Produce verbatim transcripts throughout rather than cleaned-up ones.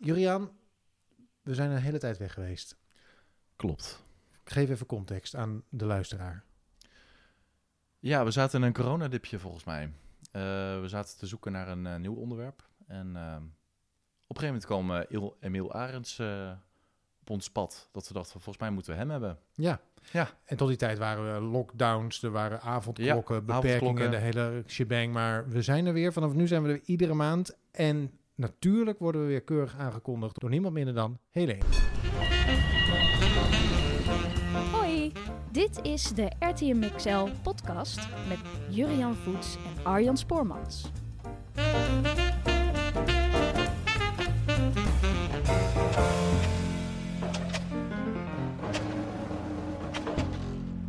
Jurian, we zijn een hele tijd weg geweest. Klopt. Geef even context aan de luisteraar. Ja, we zaten in een coronadipje volgens mij. Uh, we zaten te zoeken naar een uh, nieuw onderwerp. En uh, op een gegeven moment kwam uh, Il- Emiel Arends uh, op ons pad. Dat we dachten, volgens mij moeten we hem hebben. Ja. Ja. En tot die tijd waren we lockdowns, er waren avondklokken, ja, beperkingen, avondklokken. De hele shebang. Maar we zijn er weer. Vanaf nu zijn we er iedere maand. En natuurlijk worden we weer keurig aangekondigd door niemand minder dan Helene. Hoi, dit is de R T M X L podcast met Jurian Voets en Arjan Spoormans.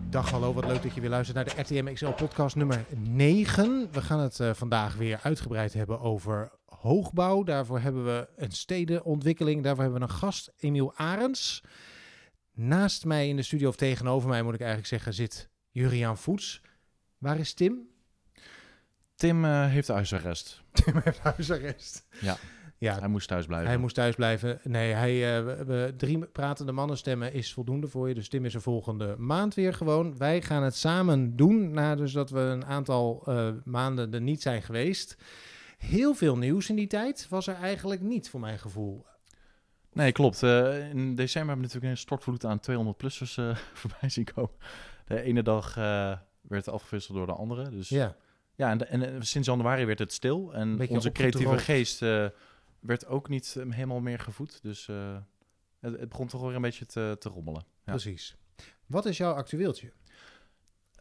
Dag, hallo, wat leuk dat je weer luistert naar de R T M X L podcast nummer negen. We gaan het uh, vandaag weer uitgebreid hebben over hoogbouw. Daarvoor hebben we een stedenontwikkeling. Daarvoor hebben we een gast, Emiel Arends. Naast mij in de studio, of tegenover mij moet ik eigenlijk zeggen, zit Jurian Voets. Waar is Tim? Tim uh, heeft huisarrest. Tim heeft huisarrest. Ja. Ja, hij moest thuis blijven. Hij moest thuis blijven. Nee, hij, uh, drie pratende mannen stemmen is voldoende voor je. Dus Tim is er volgende maand weer gewoon. Wij gaan het samen doen, na dus dat we een aantal uh, maanden er niet zijn geweest. Heel veel nieuws in die tijd was er eigenlijk niet, voor mijn gevoel. Nee, klopt. Uh, in december hebben we natuurlijk een stortvloed aan tweehonderd-plussers uh, voorbij zien komen. De ene dag uh, werd afgewisseld door de andere. Dus, ja, ja en, de, en sinds januari werd het stil. En onze creatieve geest Uh, werd ook niet um, helemaal meer gevoed. Dus uh, het, het begon toch weer een beetje te, te rommelen. Ja. Precies. Wat is jouw actueeltje?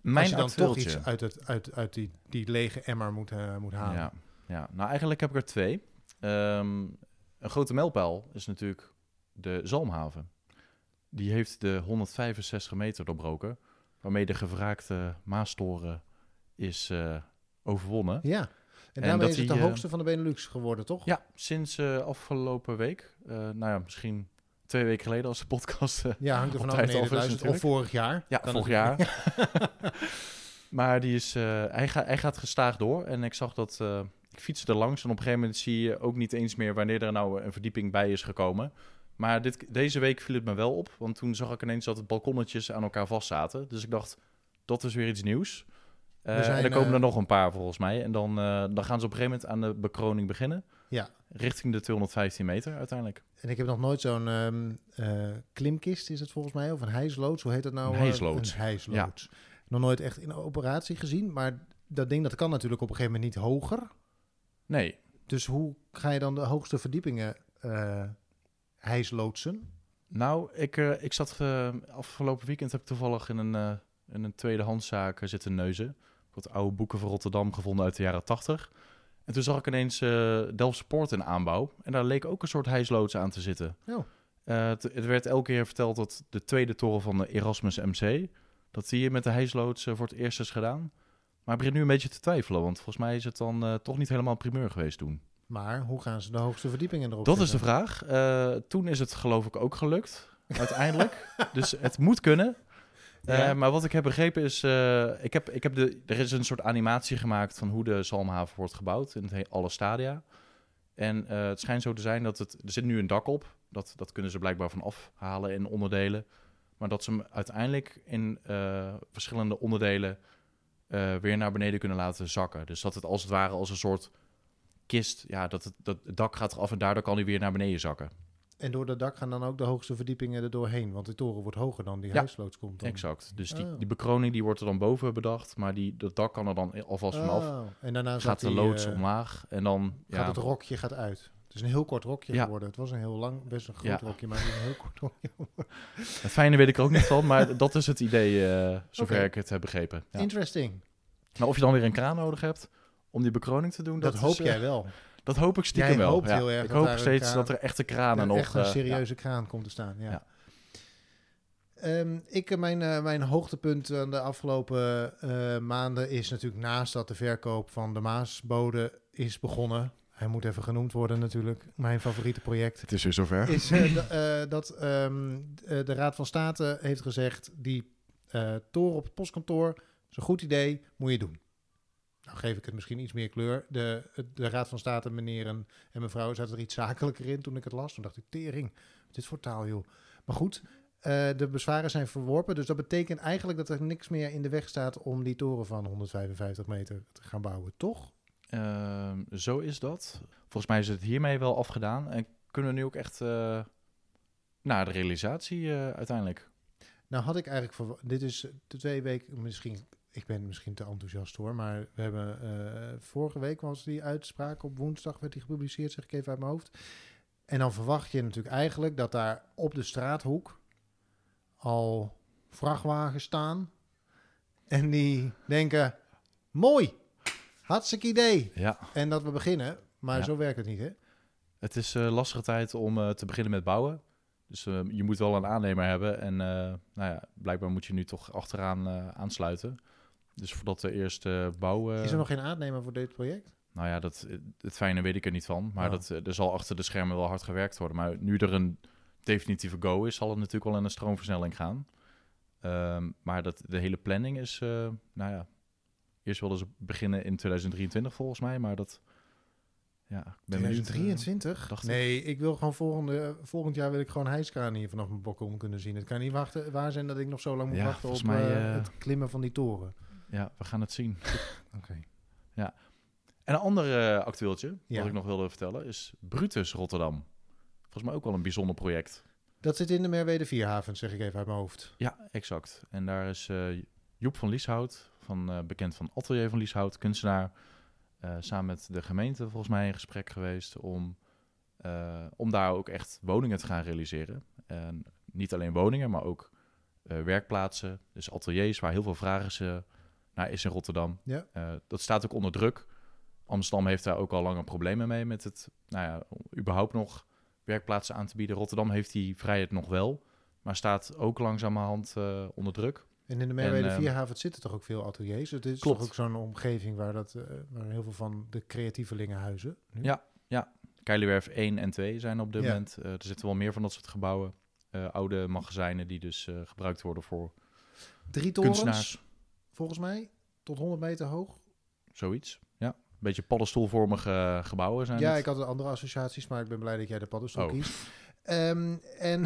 Mijn Als je dan actueeltje. Toch iets uit, het, uit, uit die, die lege emmer moet, uh, moet halen. Ja, ja, nou eigenlijk heb ik er twee. Um, een grote mijlpaal is natuurlijk de Zalmhaven. Die heeft de honderdvijfenzestig meter doorbroken, waarmee de gevraagde Maastoren is uh, overwonnen. Ja. En daarmee en is het die, de hoogste van de Benelux geworden, toch? Ja, sinds uh, afgelopen week. Uh, nou ja, misschien twee weken geleden als de podcast. Uh, ja, hangt er vanaf wanneer. Of vorig jaar. Ja, vorig het... jaar. Maar die is, uh, hij, ga, hij gaat gestaag door. En ik zag dat, uh, ik fietste er langs. En op een gegeven moment zie je ook niet eens meer wanneer er nou een verdieping bij is gekomen. Maar dit, deze week viel het me wel op. Want toen zag ik ineens dat het balkonnetjes aan elkaar vast zaten. Dus ik dacht, dat is weer iets nieuws. Uh, zijn, en er komen er uh, nog een paar volgens mij. En dan, uh, dan gaan ze op een gegeven moment aan de bekroning beginnen. Ja. Richting de tweehonderdvijftien meter uiteindelijk. En ik heb nog nooit zo'n um, uh, klimkist, is het volgens mij? Of een hijsloods, hoe heet dat nou? Een hijsloods. Een hijsloods. Ja. Nog nooit echt in operatie gezien. Maar dat ding, dat kan natuurlijk op een gegeven moment niet hoger. Nee. Dus hoe ga je dan de hoogste verdiepingen uh, hijsloodsen? Nou, ik, uh, ik zat uh, afgelopen weekend heb ik toevallig in een, uh, in een tweedehandszaak uh, zitten neuzen. Wat oude boeken van Rotterdam gevonden uit de jaren tachtig. En toen zag ik ineens uh, Delftse Poort in aanbouw. En daar leek ook een soort hijsloods aan te zitten. Oh. Uh, t- het werd elke keer verteld dat de tweede toren van de Erasmus M C... dat die met de hijsloods uh, voor het eerst is gedaan. Maar ik begin nu een beetje te twijfelen. Want volgens mij is het dan uh, toch niet helemaal primeur geweest toen. Maar hoe gaan ze de hoogste verdiepingen erop zetten? Dat is de vraag. Uh, toen is het geloof ik ook gelukt. Uiteindelijk. Dus het moet kunnen. Ja. Uh, maar wat ik heb begrepen is, uh, ik heb, ik heb de, er is een soort animatie gemaakt van hoe de Zalmhaven wordt gebouwd in het he- alle stadia. En uh, het schijnt zo te zijn dat het, er zit nu een dak op, dat, dat kunnen ze blijkbaar van afhalen in onderdelen. Maar dat ze hem uiteindelijk in uh, verschillende onderdelen uh, weer naar beneden kunnen laten zakken. Dus dat het als het ware als een soort kist, ja, dat het, dat het dak gaat af en daardoor kan hij weer naar beneden zakken. En door dat dak gaan dan ook de hoogste verdiepingen er doorheen. Want de toren wordt hoger dan die ja, huisloods komt. Dan. Exact. Dus die, oh. die bekroning die wordt er dan boven bedacht. Maar die, dat dak kan er dan alvast oh. vanaf. En daarna gaat de loods uh, omlaag. En dan gaat ja, het rokje gaat uit. Het is een heel kort rokje ja. geworden. Het was een heel lang, best een groot ja. rokje. Maar een heel kort rokje geworden. Het fijne weet ik ook niet van. Maar dat is het idee, uh, zover okay. ik het heb begrepen. Ja. Interesting. Nou, of je dan weer een kraan nodig hebt om die bekroning te doen. Dat, dat hoop is, uh, jij wel. Dat hoop ik stiekem Jij wel. Hoopt ja. heel erg ik hoop steeds kraan, dat er echte kranen nog... Echt een serieuze uh, kraan komt te staan, ja. ja. Um, ik, mijn, uh, mijn hoogtepunt aan de afgelopen uh, maanden is natuurlijk naast dat de verkoop van de Maasbode is begonnen. Hij moet even genoemd worden natuurlijk. Mijn favoriete project. Het is weer zover. Is uh, d- uh, dat um, de Raad van State heeft gezegd, die uh, toren op het postkantoor is een goed idee, moet je doen. nou geef ik het misschien iets meer kleur. De, de Raad van State, meneer en mevrouw, zaten er iets zakelijker in toen ik het las. Toen dacht ik, tering, wat is dit voor taal, joh. Maar goed, uh, de bezwaren zijn verworpen. Dus dat betekent eigenlijk dat er niks meer in de weg staat om die toren van honderdvijfenvijftig meter te gaan bouwen, toch? Uh, zo is dat. Volgens mij is het hiermee wel afgedaan. En kunnen we nu ook echt uh, naar de realisatie uh, uiteindelijk? Nou had ik eigenlijk... Voor, dit is de twee weken... misschien. Ik ben misschien te enthousiast hoor. Maar we hebben... Uh, vorige week was die uitspraak. Op woensdag werd die gepubliceerd, zeg ik even uit mijn hoofd. En dan verwacht je natuurlijk eigenlijk dat daar op de straathoek al vrachtwagens staan. En die denken... Mooi! Hartstikke idee! Ja. En dat we beginnen. Maar ja, zo werkt het niet, hè? Het is uh, lastige tijd om uh, te beginnen met bouwen. Dus uh, je moet wel een aannemer hebben. En uh, nou ja, blijkbaar moet je nu toch achteraan uh, aansluiten. Dus voordat de eerste bouw... Uh... Is er nog geen aannemer voor dit project? Nou ja, dat, het fijne weet ik er niet van. Maar oh. dat, er zal achter de schermen wel hard gewerkt worden. Maar nu er een definitieve go is, zal het natuurlijk wel in een stroomversnelling gaan. Um, maar dat, de hele planning is... Uh, nou ja, eerst wilden ze beginnen in tweeduizend drieëntwintig volgens mij, maar dat... Ja, tweeduizend drieëntwintig? Uh, nee, ik wil gewoon volgende, volgend jaar wil ik gewoon hijskraan hier vanaf mijn balkon kunnen zien. Het kan niet wachten, waar zijn dat ik nog zo lang moet ja, wachten op mij, uh, het klimmen van die toren. Ja, we gaan het zien. Oké. Okay. Ja. En een ander uh, actueeltje, ja. wat ik nog wilde vertellen, is Brutus Rotterdam. Volgens mij ook wel een bijzonder project. Dat zit in de Merwede-Vierhaven, zeg ik even uit mijn hoofd. Ja, exact. En daar is uh, Joep van Lieshout, van, uh, bekend van Atelier van Lieshout, kunstenaar... Uh, samen met de gemeente volgens mij in gesprek geweest om, uh, om daar ook echt woningen te gaan realiseren. En niet alleen woningen, maar ook uh, werkplaatsen, dus ateliers waar heel veel vragen ze naar is in Rotterdam. Ja. Uh, dat staat ook onder druk. Amsterdam heeft daar ook al langer problemen mee met het, nou ja, überhaupt nog werkplaatsen aan te bieden. Rotterdam heeft die vrijheid nog wel, maar staat ook langzamerhand uh, onder druk. En in de Merwede-Vierhaven uh, zitten toch ook veel ateliers? Het is klopt. Toch ook zo'n omgeving waar, dat, uh, waar heel veel van de creatievelingen huizen. Nu? Ja, ja. Keilwerf één en twee zijn op dit ja. moment. Uh, er zitten wel meer van dat soort gebouwen. Uh, oude magazijnen die dus uh, gebruikt worden voor drie torens, kunstenaars. Volgens mij, tot honderd meter hoog. Zoiets, ja. Een beetje paddenstoelvormige gebouwen zijn Ja, het. Ik had andere associaties, maar ik ben blij dat jij de paddenstoel oh. kiest. Um, en...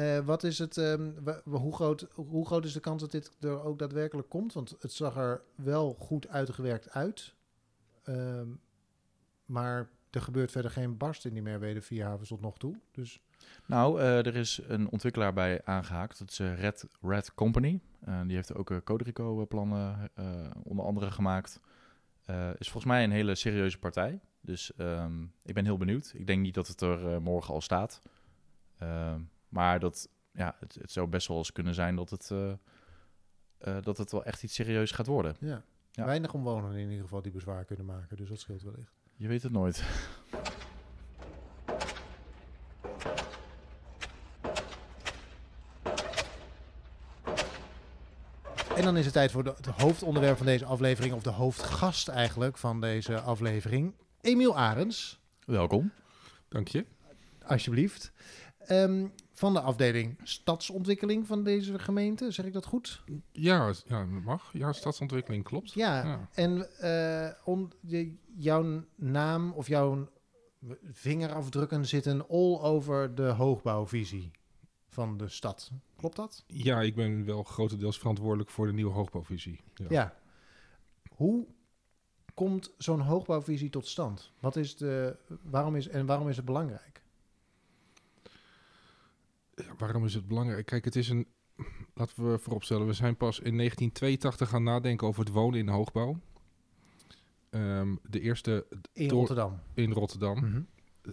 Uh, wat is het? Um, w- hoe, groot, hoe groot is de kans dat dit er ook daadwerkelijk komt? Want het zag er wel goed uitgewerkt uit. Um, maar er gebeurt verder geen barst in die Merwede-Vierhaven tot nog toe. Dus... Nou, uh, er is een ontwikkelaar bij aangehaakt. Dat is uh, Red, Red Company. Uh, die heeft ook uh, Code Rico-plannen uh, onder andere gemaakt. Uh, is volgens mij een hele serieuze partij. Dus um, ik ben heel benieuwd. Ik denk niet dat het er uh, morgen al staat. Uh, Maar dat, ja, het, het zou best wel eens kunnen zijn dat het, uh, uh, dat het wel echt iets serieus gaat worden. Ja. Ja. Weinig omwonenden in ieder geval die bezwaar kunnen maken, dus dat scheelt wellicht. Je weet het nooit. En dan is het tijd voor de, het hoofdonderwerp van deze aflevering, of de hoofdgast eigenlijk van deze aflevering. Emiel Arends. Welkom. Dank je. Alsjeblieft. Um, van de afdeling stadsontwikkeling van deze gemeente. Zeg ik dat goed? Ja, ja mag. Ja, stadsontwikkeling, klopt. Ja, ja. En uh, on, de, jouw naam of jouw vingerafdrukken zitten all over de hoogbouwvisie van de stad. Klopt dat? Ja, ik ben wel grotendeels verantwoordelijk voor de nieuwe hoogbouwvisie. Ja. ja. Hoe komt zo'n hoogbouwvisie tot stand? Wat is de, waarom is, en waarom is het belangrijk? Waarom is het belangrijk? Kijk, het is een... Laten we vooropstellen, we zijn pas in negentien tweeëntachtig gaan nadenken over het wonen in de hoogbouw. Um, de eerste... In door... Rotterdam. In Rotterdam. Mm-hmm.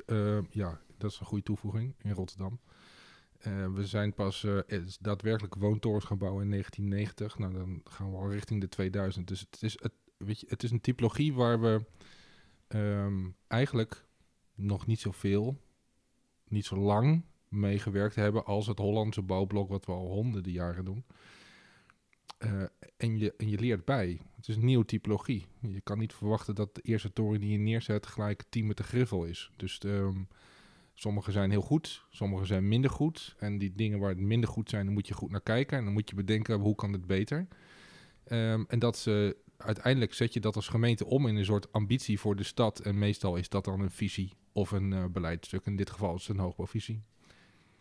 Uh, ja, dat is een goede toevoeging. In Rotterdam. Uh, we zijn pas uh, daadwerkelijk woontorens gaan bouwen in negentien negentig. Nou, dan gaan we al richting de tweeduizend. Dus het is, het, weet je, het is een typologie waar we um, eigenlijk nog niet zoveel, niet zo lang... meegewerkt hebben als het Hollandse bouwblok... wat we al honderden jaren doen. Uh, en, je, en je leert bij. Het is een nieuwe typologie. Je kan niet verwachten dat de eerste toren die je neerzet... gelijk tien met de griffel is. Dus um, sommige zijn heel goed, sommige zijn minder goed. En die dingen waar het minder goed zijn... daar moet je goed naar kijken. En dan moet je bedenken, hoe kan het beter? Um, en dat, uh, uiteindelijk zet je dat als gemeente om in een soort ambitie voor de stad. En meestal is dat dan een visie of een uh, beleidstuk. In dit geval is het een hoogbouwvisie.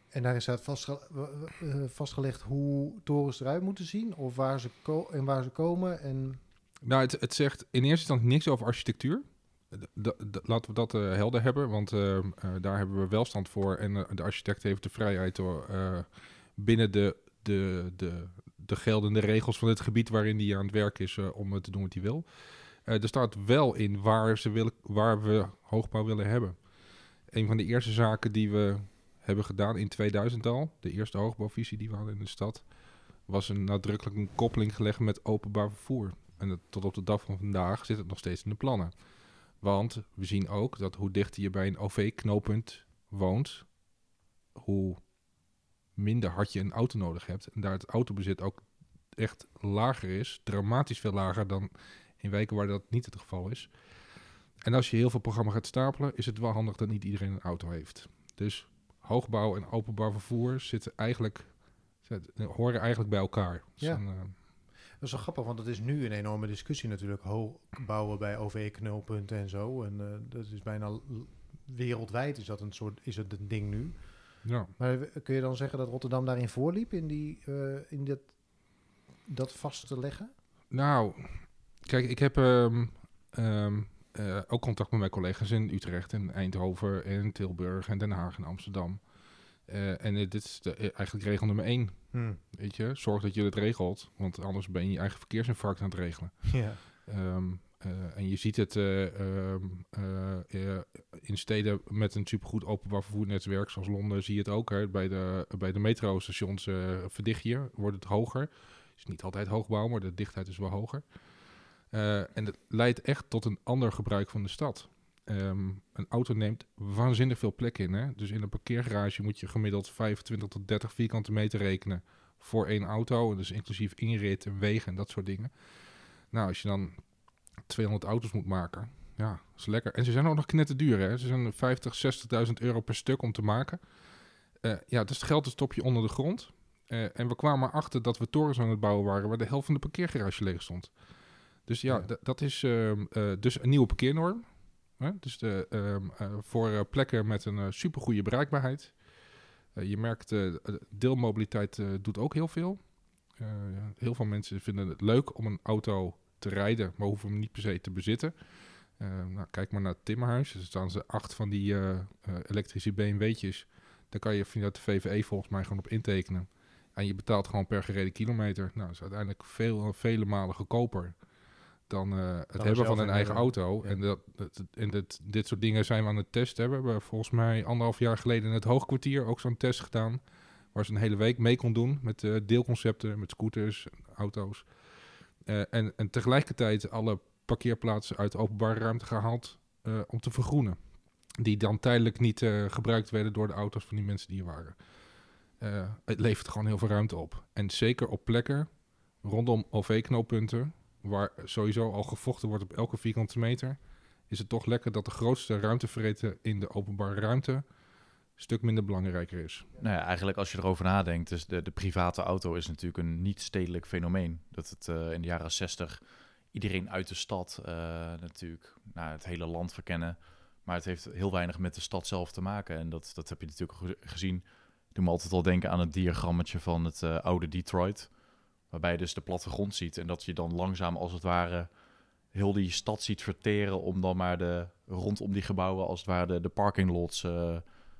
En daarin staat vastge- uh, vastgelegd hoe torens eruit moeten zien of waar ze ko- en waar ze komen. En... Nou, het, het zegt in eerste instantie niks over architectuur. D- d- laten we dat uh, helder hebben, want uh, uh, daar hebben we welstand voor. En uh, de architect heeft de vrijheid door, uh, binnen de, de, de, de geldende regels van het gebied waarin hij aan het werk is uh, om te doen wat hij wil. Uh, er staat wel in waar, ze willen, waar we hoogbouw willen hebben. Een van de eerste zaken die we hebben gedaan in tweeduizend al, de eerste hoogbouwvisie die we hadden in de stad, was een nadrukkelijk een koppeling gelegd met openbaar vervoer. En dat, tot op de dag van vandaag zit het nog steeds in de plannen. Want we zien ook dat hoe dichter je bij een O V-knooppunt woont, hoe minder hard je een auto nodig hebt. En daar het autobezit ook echt lager is, dramatisch veel lager dan in wijken waar dat niet het geval is. En als je heel veel programma's gaat stapelen, is het wel handig dat niet iedereen een auto heeft. Dus hoogbouw en openbaar vervoer zitten eigenlijk, horen eigenlijk bij elkaar. Dus ja. Dan, uh, dat is wel grappig, want dat is nu een enorme discussie natuurlijk. Hoogbouwen bij O V-knooppunten en zo. En uh, dat is bijna l- wereldwijd is dat een soort, is het een ding nu. Ja. Maar kun je dan zeggen dat Rotterdam daarin voorliep, in, die, uh, in dat, dat vast te leggen? Nou, kijk, ik heb um, um, uh, ook contact met mijn collega's in Utrecht en Eindhoven en Tilburg en Den Haag en Amsterdam. Uh, en uh, dit is de, uh, eigenlijk regel nummer één. Hmm. Weet je, zorg dat je het regelt, want anders ben je je eigen verkeersinfarct aan het regelen. Ja. Um, uh, en je ziet het uh, um, uh, uh, in steden met een supergoed openbaar vervoernetwerk, zoals Londen, zie je het ook. Hè. Bij de, bij de metrostations uh, verdicht je, wordt het hoger. Het is niet altijd hoogbouw, maar de dichtheid is wel hoger. Uh, en dat leidt echt tot een ander gebruik van de stad. Um, een auto neemt waanzinnig veel plek in. Hè? Dus in een parkeergarage moet je gemiddeld vijfentwintig tot dertig vierkante meter rekenen voor één auto. Dus inclusief inrit en wegen en dat soort dingen. Nou, als je dan tweehonderd auto's moet maken, ja, dat is lekker. En ze zijn ook nog knetterduur, hè? Ze zijn vijftig, zestigduizend euro per stuk om te maken. Uh, ja, dus het geld stop je onder de grond. Uh, en we kwamen achter dat we torens aan het bouwen waren waar de helft van de parkeergarage leeg stond. Dus ja, ja. D- dat is uh, uh, dus een nieuwe parkeernorm. Huh? Dus de, um, uh, voor uh, plekken met een uh, supergoeie bereikbaarheid. Uh, je merkt, uh, deelmobiliteit uh, doet ook heel veel. Uh, heel veel mensen vinden het leuk om een auto te rijden, maar hoeven hem niet per se te bezitten. Uh, nou, kijk maar naar het Timmerhuis. Er staan ze acht van die uh, uh, elektrische B M W'tjes. Daar kan je vanuit de V V E volgens mij gewoon op intekenen. En je betaalt gewoon per gereden kilometer. Nou, dat is uiteindelijk veel, vele malen goedkoper dan uh, het dan hebben van een eigen auto. Ja. En, dat, dat, en dat, dit soort dingen zijn we aan het testen. We hebben volgens mij anderhalf jaar geleden in het Hoogkwartier ook zo'n test gedaan, waar ze een hele week mee kon doen met uh, deelconcepten, met scooters, auto's. Uh, en, en tegelijkertijd alle parkeerplaatsen uit openbare ruimte gehaald uh, om te vergroenen. Die dan tijdelijk niet uh, gebruikt werden door de auto's van die mensen die er waren. Uh, het levert gewoon heel veel ruimte op. En zeker op plekken rondom O V-knooppunten, waar sowieso al gevochten wordt op elke vierkante meter, is het toch lekker dat de grootste ruimtevreten in de openbare ruimte een stuk minder belangrijker is. Nou ja, eigenlijk als je erover nadenkt, dus de, de private auto is natuurlijk een niet-stedelijk fenomeen. Dat het uh, in de jaren zestig iedereen uit de stad uh, natuurlijk nou, het hele land verkennen. Maar het heeft heel weinig met de stad zelf te maken. En dat, dat heb je natuurlijk gezien. Ik doe me altijd al denken aan het diagrammetje van het uh, oude Detroit, waarbij je dus de plattegrond ziet en dat je dan langzaam als het ware heel die stad ziet verteren om dan maar de rondom die gebouwen als het ware de, de parking lots, uh,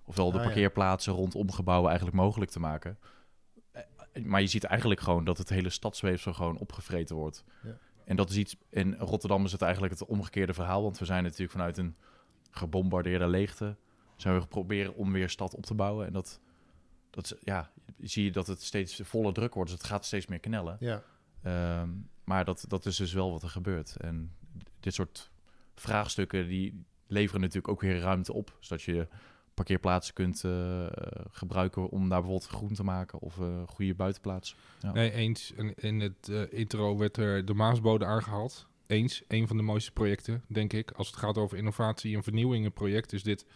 ofwel de ah, parkeerplaatsen ja. rondom gebouwen eigenlijk mogelijk te maken. Maar je ziet eigenlijk gewoon dat het hele stadsweefsel gewoon opgevreten wordt. Ja. En dat is iets, in Rotterdam is het eigenlijk het omgekeerde verhaal, want we zijn natuurlijk vanuit een gebombardeerde leegte zijn we proberen om weer stad op te bouwen en dat Dat is, ja, zie je dat het steeds volle druk wordt. Dus het gaat steeds meer knellen. Ja. Um, maar dat, dat is dus wel wat er gebeurt. En dit soort vraagstukken die leveren natuurlijk ook weer ruimte op. Zodat je parkeerplaatsen kunt uh, gebruiken om daar bijvoorbeeld groen te maken. Of uh, goede buitenplaats. Ja. Nee, eens. In, in het uh, intro werd er de Maasbode aangehaald. Eens. Een van de mooiste projecten, denk ik. Als het gaat over innovatie en vernieuwing in project, is dit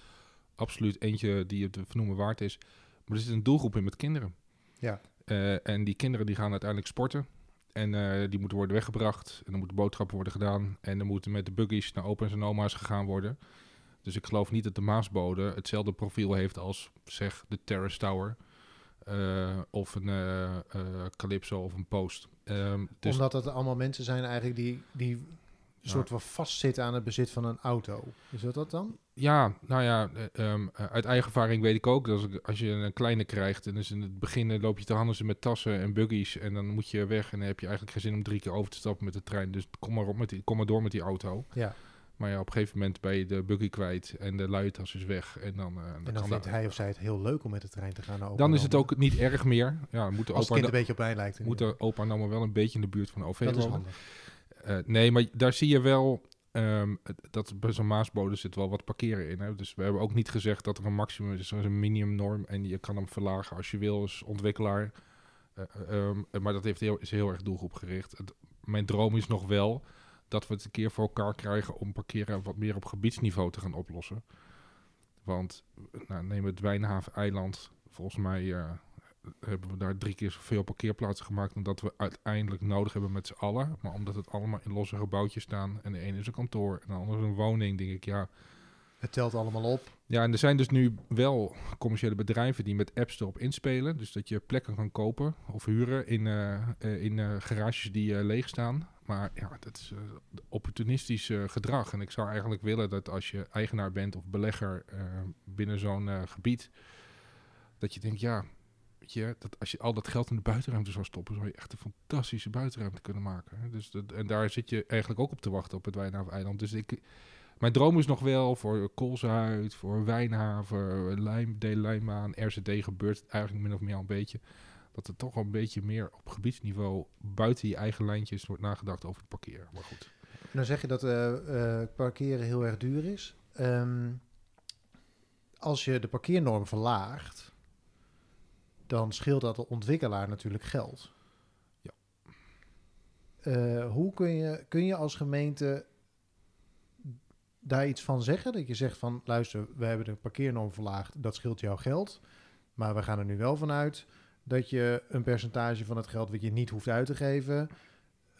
absoluut eentje die het vernoemen waard is. Maar er zit een doelgroep in met kinderen. Ja. Uh, en die kinderen die gaan uiteindelijk sporten. En uh, die moeten worden weggebracht. En er moeten boodschappen worden gedaan. En er moeten met de buggies naar opa's en oma's gegaan worden. Dus ik geloof niet dat de Maasbode hetzelfde profiel heeft als, zeg, de Terrace Tower. Uh, of een uh, uh, Calypso of een Post. Um, dus Omdat het allemaal mensen zijn eigenlijk die... die... een soort van vastzitten aan het bezit van een auto. Is dat dat dan? Ja, nou ja, um, uit eigen ervaring weet ik ook... dat als, als je een kleine krijgt... en dus in het begin loop je te handelen met tassen en buggies... en dan moet je weg en dan heb je eigenlijk geen zin... om drie keer over te stappen met de trein. Dus kom maar, op met die, kom maar door met die auto. Ja. Maar ja, op een gegeven moment ben je de buggy kwijt... en de luie tas is weg. En dan, uh, dan, en dan kan vindt de, hij of zij het heel leuk om met de trein te gaan. Naar opa dan is het ook niet erg meer. Ja, moet de als opa het kind een beetje op mij lijkt. Moet de opa en oma wel een beetje in de buurt van de O V wonen. Dat is handig. Uh, nee, maar daar zie je wel um, dat bij zo'n Maasbode zit wel wat parkeren in. Hè? Dus we hebben ook niet gezegd dat er een maximum is, er is een minimumnorm en je kan hem verlagen als je wil als ontwikkelaar. Uh, um, maar dat heeft heel, is heel erg doelgroepgericht. Het, mijn droom is nog wel dat we het een keer voor elkaar krijgen om parkeren wat meer op gebiedsniveau te gaan oplossen. Want nou, neem het Wijnhaven-eiland, volgens mij uh, hebben we daar drie keer zoveel parkeerplaatsen gemaakt... dan dat we uiteindelijk nodig hebben met z'n allen. Maar omdat het allemaal in losse gebouwtjes staan... en de ene is een kantoor en de andere is een woning, denk ik, ja... Het telt allemaal op. Ja, en er zijn dus nu wel commerciële bedrijven... die met apps erop inspelen. Dus dat je plekken kan kopen of huren in, uh, uh, in uh, garages die uh, leeg staan. Maar ja, dat is uh, opportunistisch uh, gedrag. En ik zou eigenlijk willen dat als je eigenaar bent of belegger... Uh, binnen zo'n uh, gebied, dat je denkt, ja... Je, dat als je al dat geld in de buitenruimte zou stoppen... zou je echt een fantastische buitenruimte kunnen maken. Hè? Dus dat, en daar zit je eigenlijk ook op te wachten op het Wijnhaven-eiland. Dus ik, mijn droom is nog wel voor Kolshuid, voor Wijnhaven, Lijm, Deellijmaan, R Z D gebeurt het eigenlijk min of meer al een beetje. Dat er toch wel een beetje meer op gebiedsniveau... buiten je eigen lijntjes wordt nagedacht over het parkeren. Maar goed. Nou zeg je dat uh, uh, parkeren heel erg duur is. Um, als je de parkeernorm verlaagt... dan scheelt dat de ontwikkelaar natuurlijk geld. Ja. Uh, hoe kun je, kun je als gemeente daar iets van zeggen? Dat je zegt van, luister, we hebben de parkeernorm verlaagd, dat scheelt jouw geld. Maar we gaan er nu wel vanuit dat je een percentage van het geld... wat je niet hoeft uit te geven,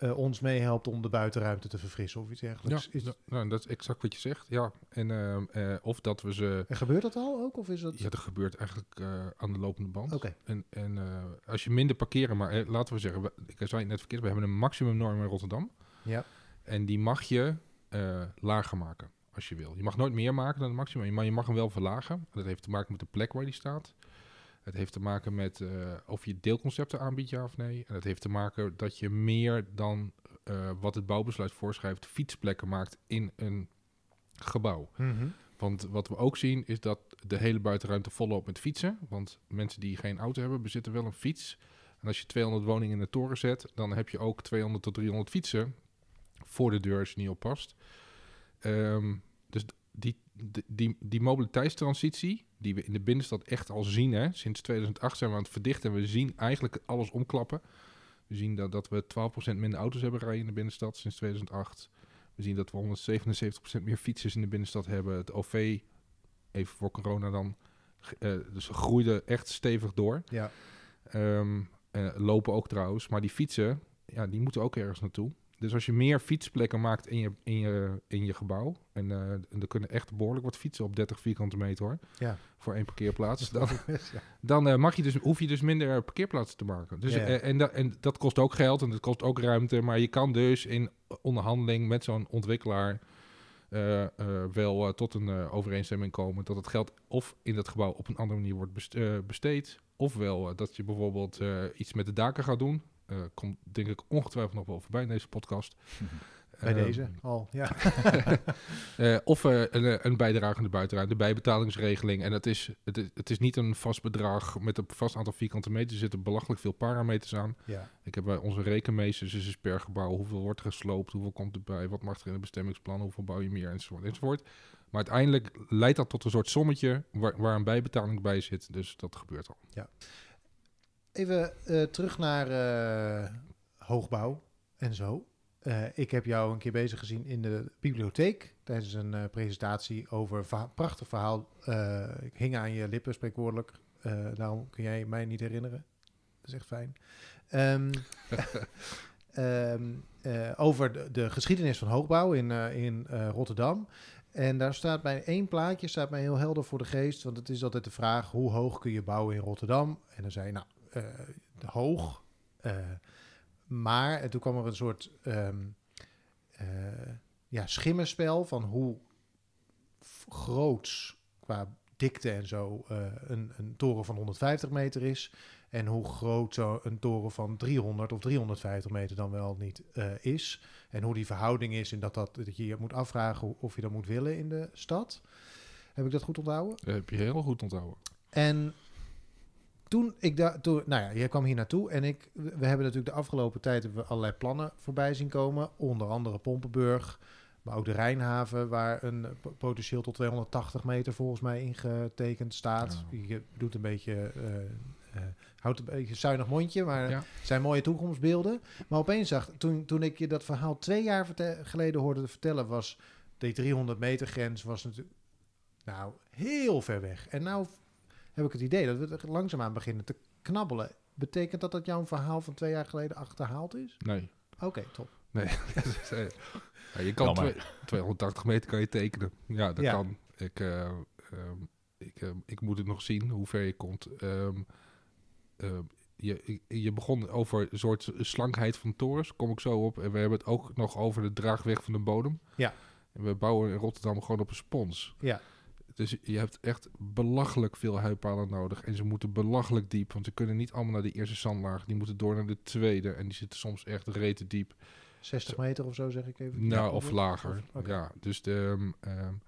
uh, ons meehelpt om de buitenruimte te verfrissen of iets dergelijks. Ja, is dat... Nou, dat is exact wat je zegt, ja. En uh, uh, of dat we ze... En gebeurt dat al ook? Of is dat... Ja, dat gebeurt eigenlijk uh, aan de lopende band. Okay. En, en uh, als je minder parkeren, maar eh, laten we zeggen, we, ik zei het net verkeerd, we hebben een maximumnorm in Rotterdam. Ja. En die mag je uh, lager maken, als je wil. Je mag nooit meer maken dan het maximum, maar je mag hem wel verlagen. Dat heeft te maken met de plek waar die staat. Het heeft te maken met uh, of je deelconcepten aanbiedt, ja of nee. En het heeft te maken dat je meer dan uh, wat het bouwbesluit voorschrijft... fietsplekken maakt in een gebouw. Mm-hmm. Want wat we ook zien is dat de hele buitenruimte volloopt met fietsen. Want mensen die geen auto hebben, bezitten wel een fiets. En als je tweehonderd woningen in de toren zet... dan heb je ook tweehonderd tot driehonderd fietsen voor de deur als je niet oppast. Um, dus die, die, die, die mobiliteitstransitie... die we in de binnenstad echt al zien. Hè? Sinds tweeduizend acht zijn we aan het verdichten. We zien eigenlijk alles omklappen. We zien dat, dat we twaalf procent minder auto's hebben rijden in de binnenstad sinds tweeduizend acht. We zien dat we honderdzevenenzeventig procent meer fietsers in de binnenstad hebben. Het O V, even voor corona dan, uh, dus groeide echt stevig door. Ja. Um, uh, lopen ook trouwens. Maar die fietsen, ja, die moeten ook ergens naartoe. Dus als je meer fietsplekken maakt in je, in je, in je gebouw... en uh, er kunnen echt behoorlijk wat fietsen op dertig vierkante meter, hoor. Ja. Voor één parkeerplaats. Dan, best, ja. dan uh, mag je dus, hoef je dus minder parkeerplaatsen te maken. Dus, ja, ja. En, en, da, en dat kost ook geld en dat kost ook ruimte. Maar je kan dus in onderhandeling met zo'n ontwikkelaar... Uh, uh, wel uh, tot een uh, overeenstemming komen... dat het geld of in dat gebouw op een andere manier wordt best, uh, besteed... ofwel uh, dat je bijvoorbeeld uh, iets met de daken gaat doen... Uh, komt denk ik ongetwijfeld nog wel voorbij in deze podcast. Mm-hmm. Bij uh, deze al, ja. uh, of uh, een, een bijdrage aan de buitenruimte, de bijbetalingsregeling. En het is, het, is, het is niet een vast bedrag met een vast aantal vierkante meter. Er zitten belachelijk veel parameters aan. Ja. Ik heb bij onze rekenmeesters, dus per gebouw, hoeveel wordt gesloopt, hoeveel komt erbij, wat mag er in het bestemmingsplan, hoeveel bouw je meer, enzovoort, enzovoort. Maar uiteindelijk leidt dat tot een soort sommetje waar, waar een bijbetaling bij zit. Dus dat gebeurt al. Ja. Even uh, terug naar uh, hoogbouw en zo. Uh, ik heb jou een keer bezig gezien in de bibliotheek... tijdens een uh, presentatie over een va- prachtig verhaal. Uh, ik hing aan je lippen, spreekwoordelijk. Uh, daarom kun jij mij niet herinneren. Dat is echt fijn. Um, um, uh, over de, de geschiedenis van hoogbouw in, uh, in uh, Rotterdam. En daar staat bij één plaatje, staat mij heel helder voor de geest. Want het is altijd de vraag, hoe hoog kun je bouwen in Rotterdam? En dan zei je, nou, uh, hoog. Uh, maar en toen kwam er een soort um, uh, ja, schimmenspel van hoe f- groots qua dikte en zo uh, een, een toren van honderdvijftig meter is. En hoe groot zo een toren van driehonderd of driehonderdvijftig meter dan wel niet uh, is. En hoe die verhouding is en dat, dat, dat je je moet afvragen of je dat moet willen in de stad. Heb ik dat goed onthouden? Dat heb je heel goed onthouden. En toen ik daar, toen, nou ja, jij kwam hier naartoe en ik, we hebben natuurlijk de afgelopen tijd hebben we allerlei plannen voorbij zien komen. Onder andere Pompenburg, maar ook de Rijnhaven, waar een potentieel tot tweehonderdtachtig meter volgens mij ingetekend staat. Oh. Je doet een beetje... Uh, Uh, houdt een beetje zuinig mondje, maar ja. Het zijn mooie toekomstbeelden. Maar opeens zag, toen, toen ik je dat verhaal twee jaar verte- geleden hoorde vertellen, was die driehonderd meter grens was natuurlijk nou heel ver weg. En nou heb ik het idee dat we er langzaamaan beginnen te knabbelen. Betekent dat dat jouw verhaal van twee jaar geleden achterhaald is? Nee. Oké, okay, top. Nee. Ja, je kan twee, tweehonderdtachtig meter kan je tekenen. Ja, dat ja. kan. Ik, uh, um, ik, uh, ik moet het nog zien hoe ver je komt. Um, Uh, je, je begon over een soort slankheid van torens, kom ik zo op. En we hebben het ook nog over de draagweg van de bodem. Ja. En we bouwen in Rotterdam gewoon op een spons. Ja. Dus je hebt echt belachelijk veel heupalen nodig. En ze moeten belachelijk diep, want ze kunnen niet allemaal naar de eerste zandlaag. Die moeten door naar de tweede. En die zitten soms echt rete diep. zestig meter of zo, zeg ik even. Nou, of lager. Of, okay. Ja, dus de, um, um,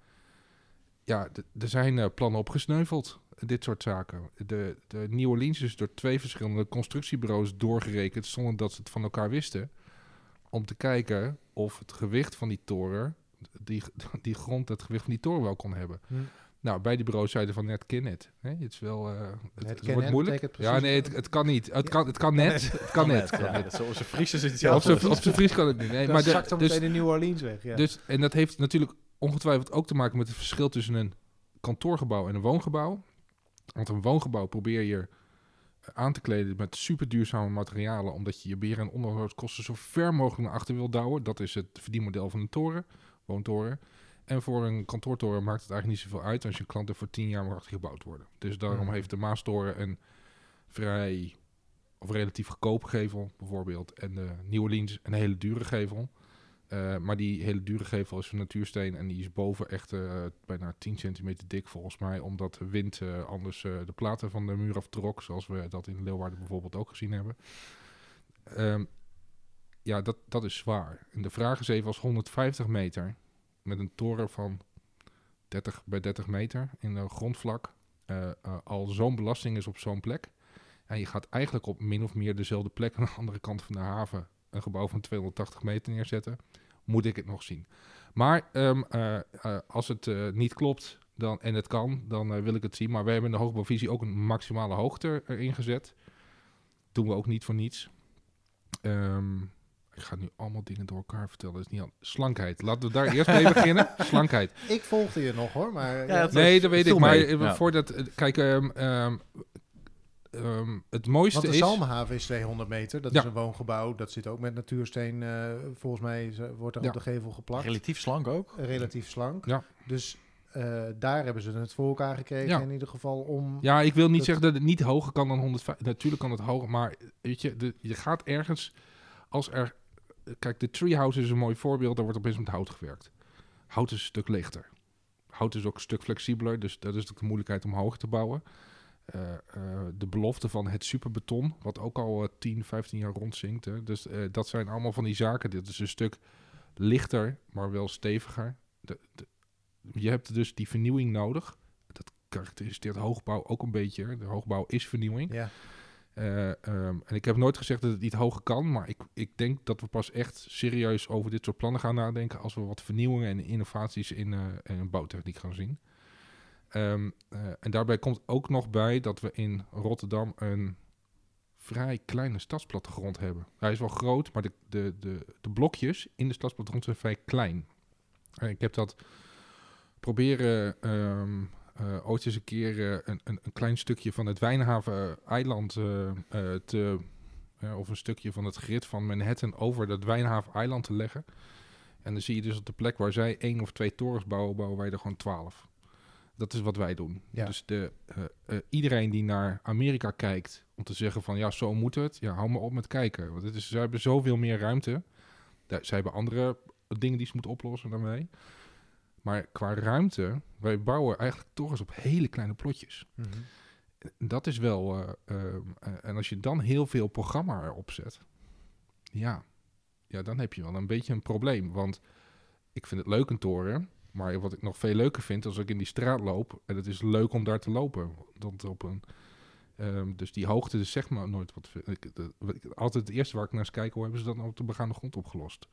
ja, de, er zijn uh, plannen opgesneuveld. Dit soort zaken. De, de Nieuwe Orleans is door twee verschillende constructiebureaus doorgerekend zonder dat ze het van elkaar wisten. Om te kijken of het gewicht van die toren, die, die grond, het gewicht van die toren wel kon hebben. Hm. Nou, bij die bureaus zeiden van NetKennet. Hè? Het is wel, uh, het, het wordt moeilijk. Ja, nee, het, het kan niet. Het kan, het kan net. Het kan net. Op zijn Fries is het hetzelfde. Op zijn Fries kan het niet. Nee, maar zakt dan dus, meteen de Nieuwe Orleans weg. Ja. Dus, en dat heeft natuurlijk ongetwijfeld ook te maken met het verschil tussen een kantoorgebouw en een woongebouw. Want een woongebouw probeer je aan te kleden met super duurzame materialen, omdat je je beheer- en onderhoudskosten zo ver mogelijk naar achter wil douwen. Dat is het verdienmodel van een toren, woontoren. En voor een kantoortoren maakt het eigenlijk niet zoveel uit als je klanten voor tien jaar mag achter gebouwd worden. Dus daarom heeft de Maastoren een vrij of relatief goedkoop gevel bijvoorbeeld. En de Nieuwe Orleans een hele dure gevel. Uh, maar die hele dure gevel is van natuursteen en die is boven echt uh, bijna tien centimeter dik volgens mij. Omdat de wind uh, anders uh, de platen van de muur aftrok, zoals we dat in Leeuwarden bijvoorbeeld ook gezien hebben. Um, ja, dat, dat is zwaar. En de vraag is even als honderdvijftig meter met een toren van dertig bij dertig meter in een grondvlak uh, uh, al zo'n belasting is op zo'n plek. En je gaat eigenlijk op min of meer dezelfde plek aan de andere kant van de haven een gebouw van tweehonderdtachtig meter neerzetten, moet ik het nog zien. Maar um, uh, uh, als het uh, niet klopt dan, en het kan, dan uh, wil ik het zien. Maar we hebben in de hoogbouwvisie ook een maximale hoogte erin gezet. Doen we ook niet voor niets. Um, ik ga nu allemaal dingen door elkaar vertellen. Dat is niet aan. Slankheid. Laten we daar eerst mee beginnen. Slankheid. Ik volgde je nog hoor. Maar ja, dat nee, dat weet ik. Maar ja. Voordat... Kijk... Um, um, Um, het mooiste is... Want de Zalmhaven is tweehonderd meter. Dat ja. is een woongebouw. Dat zit ook met natuursteen. Uh, volgens mij wordt er ja. op de gevel geplakt. Relatief slank ook. Relatief slank. Ja. Dus uh, daar hebben ze het voor elkaar gekregen ja. in ieder geval om... Ja, ik wil niet dat... zeggen dat het niet hoger kan dan honderdvijftig. Natuurlijk kan het hoger, maar weet je, de, je gaat ergens... Als er... Kijk, de treehouse is een mooi voorbeeld. Daar wordt opeens met hout gewerkt. Hout is een stuk lichter. Hout is ook een stuk flexibeler. Dus dat is de moeilijkheid om hoog te bouwen. Uh, uh, de belofte van het superbeton, wat ook al uh, tien, vijftien jaar rondzinkt. Hè. Dus uh, dat zijn allemaal van die zaken. Dit is een stuk lichter, maar wel steviger. De, de, je hebt dus die vernieuwing nodig. Dat karakteriseert hoogbouw ook een beetje. Hè. De hoogbouw is vernieuwing. Ja. Uh, um, en ik heb nooit gezegd dat het niet hoger kan, maar ik, ik denk dat we pas echt serieus over dit soort plannen gaan nadenken als we wat vernieuwingen en innovaties in, uh, in bouwtechniek gaan zien. Um, uh, en daarbij komt ook nog bij dat we in Rotterdam een vrij kleine stadsplattegrond hebben. Hij is wel groot, maar de, de, de, de blokjes in de stadsplattegrond zijn vrij klein. En ik heb dat proberen um, uh, ooit eens een keer uh, een, een, een klein stukje van het Wijnhaven-eiland uh, uh, te hè, of een stukje van het grid van Manhattan over dat Wijnhaven-eiland te leggen. En dan zie je dus op de plek waar zij één of twee torens bouwen, bouwen wij er gewoon twaalf. Dat is wat wij doen. Ja. Dus de, uh, uh, iedereen die naar Amerika kijkt om te zeggen van ja, zo moet het. Ja, hou maar op met kijken. Want het is, zij hebben zoveel meer ruimte. Ja, zij hebben andere dingen die ze moeten oplossen dan wij. Maar qua ruimte, wij bouwen eigenlijk torens op hele kleine plotjes. Mm-hmm. Dat is wel... Uh, uh, uh, en als je dan heel veel programma erop zet... Ja, ja, dan heb je wel een beetje een probleem. Want ik vind het leuk een toren... Maar wat ik nog veel leuker vind, als ik in die straat loop... en het is leuk om daar te lopen. Dat op een, um, dus die hoogte is zeg maar nooit wat... Ik, de, ik, altijd het eerste waar ik naar eens kijk... hoe hebben ze dat nou op de begaande grond opgelost?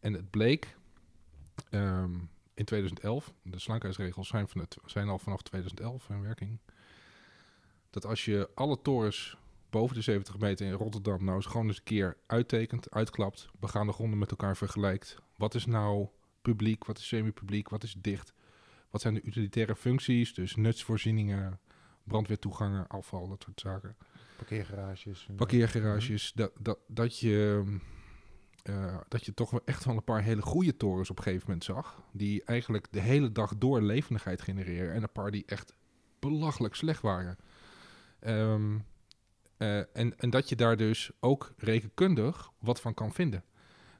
En het bleek um, in tweeduizend elf... de slankheidsregels zijn, van het, zijn al vanaf tweeduizend elf in werking... dat als je alle torens boven de zeventig meter in Rotterdam... nou eens gewoon eens een keer uittekent, uitklapt... begaande gronden met elkaar vergelijkt... wat is nou... publiek, wat is semi-publiek, wat is dicht? Wat zijn de utilitaire functies? Dus nutsvoorzieningen, brandweertoegangen, afval, dat soort zaken. Parkeergarages. Parkeergarages. Dat, dat, dat, je, uh, dat je toch wel echt wel een paar hele goede torens op een gegeven moment zag. Die eigenlijk de hele dag door levendigheid genereren. En een paar die echt belachelijk slecht waren. Um, uh, en, en dat je daar dus ook rekenkundig wat van kan vinden.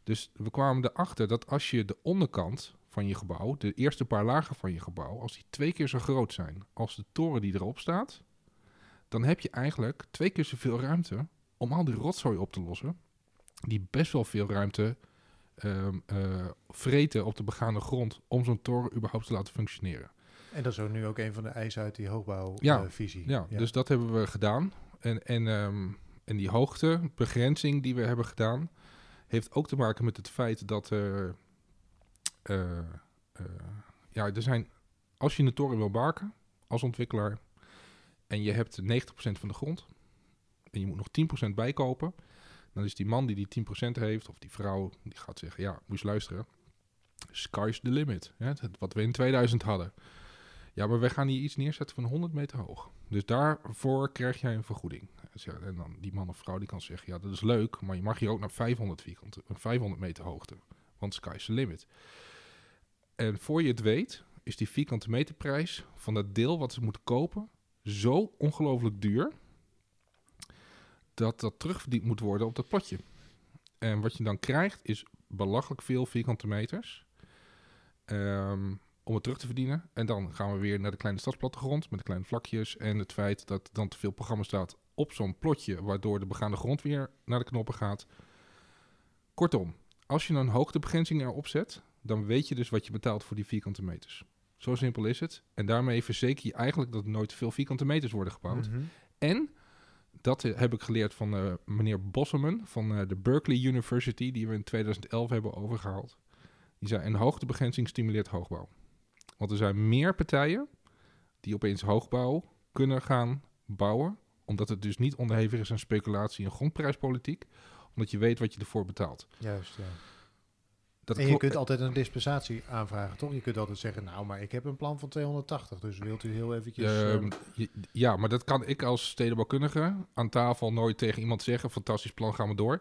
Dus we kwamen erachter dat als je de onderkant van je gebouw... de eerste paar lagen van je gebouw... als die twee keer zo groot zijn als de toren die erop staat... dan heb je eigenlijk twee keer zoveel ruimte... om al die rotzooi op te lossen... die best wel veel ruimte um, uh, vreten op de begaande grond... om zo'n toren überhaupt te laten functioneren. En dat is ook nu ook een van de eisen uit die hoogbouwvisie. Ja, uh, ja, ja, dus dat hebben we gedaan. En, en, um, en die hoogtebegrenzing die we hebben gedaan... heeft ook te maken met het feit dat uh, uh, uh, ja, er zijn, als je een toren wil maken als ontwikkelaar en je hebt negentig procent van de grond en je moet nog tien procent bijkopen, dan is die man die die tien procent heeft of die vrouw die gaat zeggen, ja, moet je luisteren, sky's the limit, hè, wat we in tweeduizend hadden. Ja, maar wij gaan hier iets neerzetten van honderd meter hoog. Dus daarvoor krijg jij een vergoeding. En dan die man of vrouw die kan zeggen... ja, dat is leuk, maar je mag hier ook naar vijfhonderd vierkante... vijfhonderd meter hoogte. Want sky's the limit. En voor je het weet... is die vierkante meterprijs van dat deel wat ze moeten kopen... zo ongelooflijk duur... dat dat terugverdiend moet worden op dat platje. En wat je dan krijgt is belachelijk veel vierkante meters... Um, om het terug te verdienen. En dan gaan we weer naar de kleine stadsplattegrond... met de kleine vlakjes en het feit dat dan te veel programma staat... op zo'n plotje, waardoor de begaande grond weer naar de knoppen gaat. Kortom, als je een hoogtebegrenzing erop zet... dan weet je dus wat je betaalt voor die vierkante meters. Zo simpel is het. En daarmee verzeker je eigenlijk dat er nooit veel vierkante meters worden gebouwd. Mm-hmm. En, dat heb ik geleerd van uh, meneer Bosseman... van uh, de Berkeley University, die we in tweeduizend elf hebben overgehaald. Die zei, een hoogtebegrenzing stimuleert hoogbouw. Want er zijn meer partijen die opeens hoogbouw kunnen gaan bouwen... omdat het dus niet onderhevig is aan speculatie en grondprijspolitiek. Omdat je weet wat je ervoor betaalt. Juist, ja. Dat en je klo- kunt altijd een dispensatie aanvragen, toch? Je kunt altijd zeggen, nou, maar ik heb een plan van tweehonderdtachtig. Dus wilt u heel eventjes... Um, um... Ja, maar dat kan ik als stedenbouwkundige aan tafel nooit tegen iemand zeggen. Fantastisch plan, gaan we door.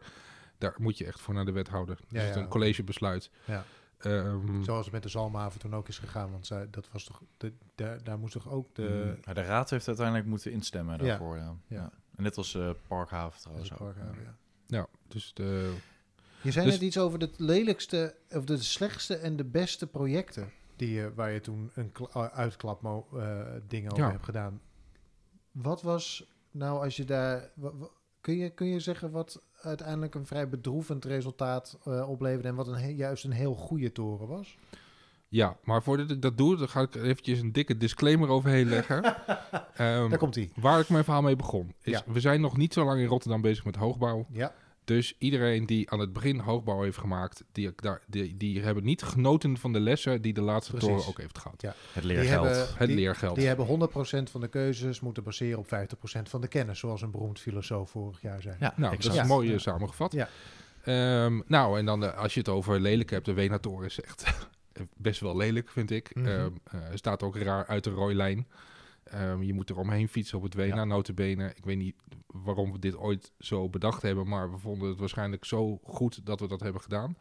Daar moet je echt voor naar de wethouder. Dus ja, ja, het is een collegebesluit. Ja. Um, Zoals het met de Zalmhaven toen ook is gegaan. Want zij, dat was toch de, daar, daar moest toch ook de... Ja, de raad heeft uiteindelijk moeten instemmen daarvoor. Ja, ja. Ja. En net als uh, Parkhaven trouwens ook. Parkhaven, ja. Ja, dus de... Je zei dus, net iets over de lelijkste... of de slechtste en de beste projecten... Die, waar je toen een kla- uitklap uh, dingen over ja. hebt gedaan. Wat was nou als je daar... W- w- Kun je, kun je zeggen wat uiteindelijk een vrij bedroevend resultaat uh, opleverde... en wat een he- juist een heel goede toren was? Ja, maar voordat ik dat doe, dan ga ik eventjes een dikke disclaimer overheen leggen. um, Daar komt-ie. Waar ik mijn verhaal mee begon. Is, ja. We zijn nog niet zo lang in Rotterdam bezig met hoogbouw. Ja. Dus iedereen die aan het begin hoogbouw heeft gemaakt... die, die, die hebben niet genoten van de lessen die de laatste Precies. toren ook heeft gehad. Ja. Het leergeld. Die hebben, het die, leergeld. Die hebben honderd procent van de keuzes moeten baseren op vijftig procent van de kennis... zoals een beroemd filosoof vorig jaar zei. Ja, nou, dat is ja. mooi ja. samengevat. Ja. Um, nou, en dan uh, als je het over lelijk hebt... de Wena-toren is echt best wel lelijk, vind ik. Mm-hmm. Um, uh, staat ook raar uit de rooilijn. Um, je moet er omheen fietsen op het Wena, ja. notabene. Ik weet niet waarom we dit ooit zo bedacht hebben, maar we vonden het waarschijnlijk zo goed dat we dat hebben gedaan.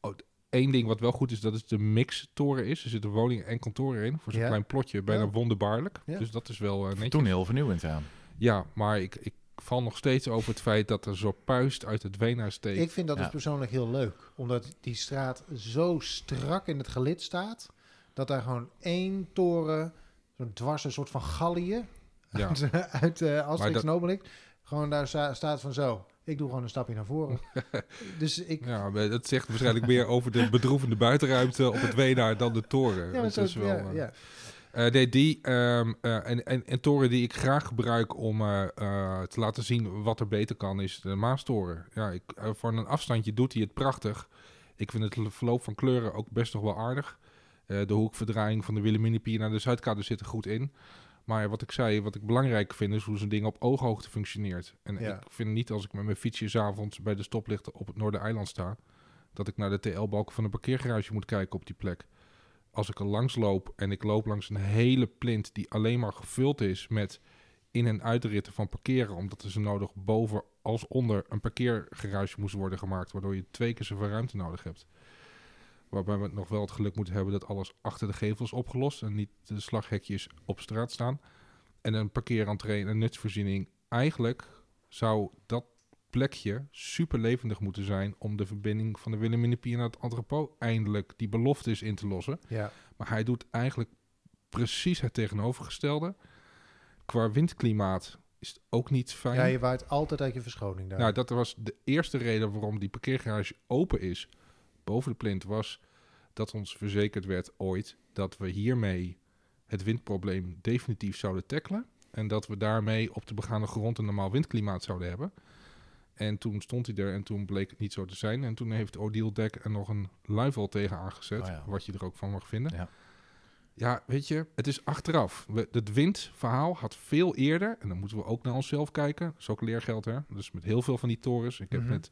Oh, Eén ding wat wel goed is, dat het de mixtoren is. Er zitten woningen en kantoren in. Voor zo'n ja. klein plotje, bijna ja. wonderbaarlijk. Ja. Dus dat is wel uh, netjes. Toen heel vernieuwend aan. Ja, maar ik, ik val nog steeds over het feit dat er zo puist uit het Wena steekt. Ik vind dat ja. dus persoonlijk heel leuk. Omdat die straat zo strak in het gelid staat, dat daar gewoon één toren, zo'n dwars een soort van gallië ja. uit uh, Asterix en Obelix, gewoon daar sta- staat van zo. Ik doe gewoon een stapje naar voren. Dus ik... Ja, maar dat zegt waarschijnlijk meer over de bedroevende buitenruimte op het Wena dan de toren. Ja, dat is wel... Ja, uh... ja. Uh, nee, die um, uh, en, en, en toren die ik graag gebruik om uh, uh, te laten zien wat er beter kan, is de Maastoren. Ja, ik, uh, voor een afstandje doet hij het prachtig. Ik vind het verloop van kleuren ook best nog wel aardig. Uh, de hoekverdraaiing van de Wilhelminipier naar de Zuidkade zit er goed in. Maar wat ik zei, wat ik belangrijk vind, is hoe zo'n ding op ooghoogte functioneert. En ja. ik vind niet, als ik met mijn fietsje 's avonds bij de stoplichten op het Noordereiland sta, dat ik naar de T L-balken van een parkeergarage moet kijken op die plek. Als ik er langs loop en ik loop langs een hele plint die alleen maar gevuld is met in- en uitritten van parkeren, omdat er zo nodig boven als onder een parkeergarage moest worden gemaakt, waardoor je twee keer zoveel ruimte nodig hebt. Waarbij we nog wel het geluk moeten hebben dat alles achter de gevel is opgelost en niet de slaghekjes op straat staan. En een parkeerentree en een nutsvoorziening. Eigenlijk zou dat plekje super levendig moeten zijn om de verbinding van de Wilhelminipier naar het entrepot eindelijk die beloftes in te lossen. Ja. Maar hij doet eigenlijk precies het tegenovergestelde. Qua windklimaat is het ook niet fijn. Ja, je waait altijd uit je verschoning daar. Nou, dat was de eerste reden waarom die parkeergarage open is. Boven de plint was dat ons verzekerd werd ooit dat we hiermee het windprobleem definitief zouden tackelen. En dat we daarmee op de begane grond een normaal windklimaat zouden hebben. En toen stond hij er en toen bleek het niet zo te zijn. En toen heeft Odile Decq er nog een luifel tegen aangezet, oh ja. wat je er ook van mag vinden. Ja, ja weet je, het is achteraf. We, het windverhaal had veel eerder, en dan moeten we ook naar onszelf kijken. Dat is ook leergeld, hè. Dus met heel veel van die torens. Ik mm-hmm. heb net...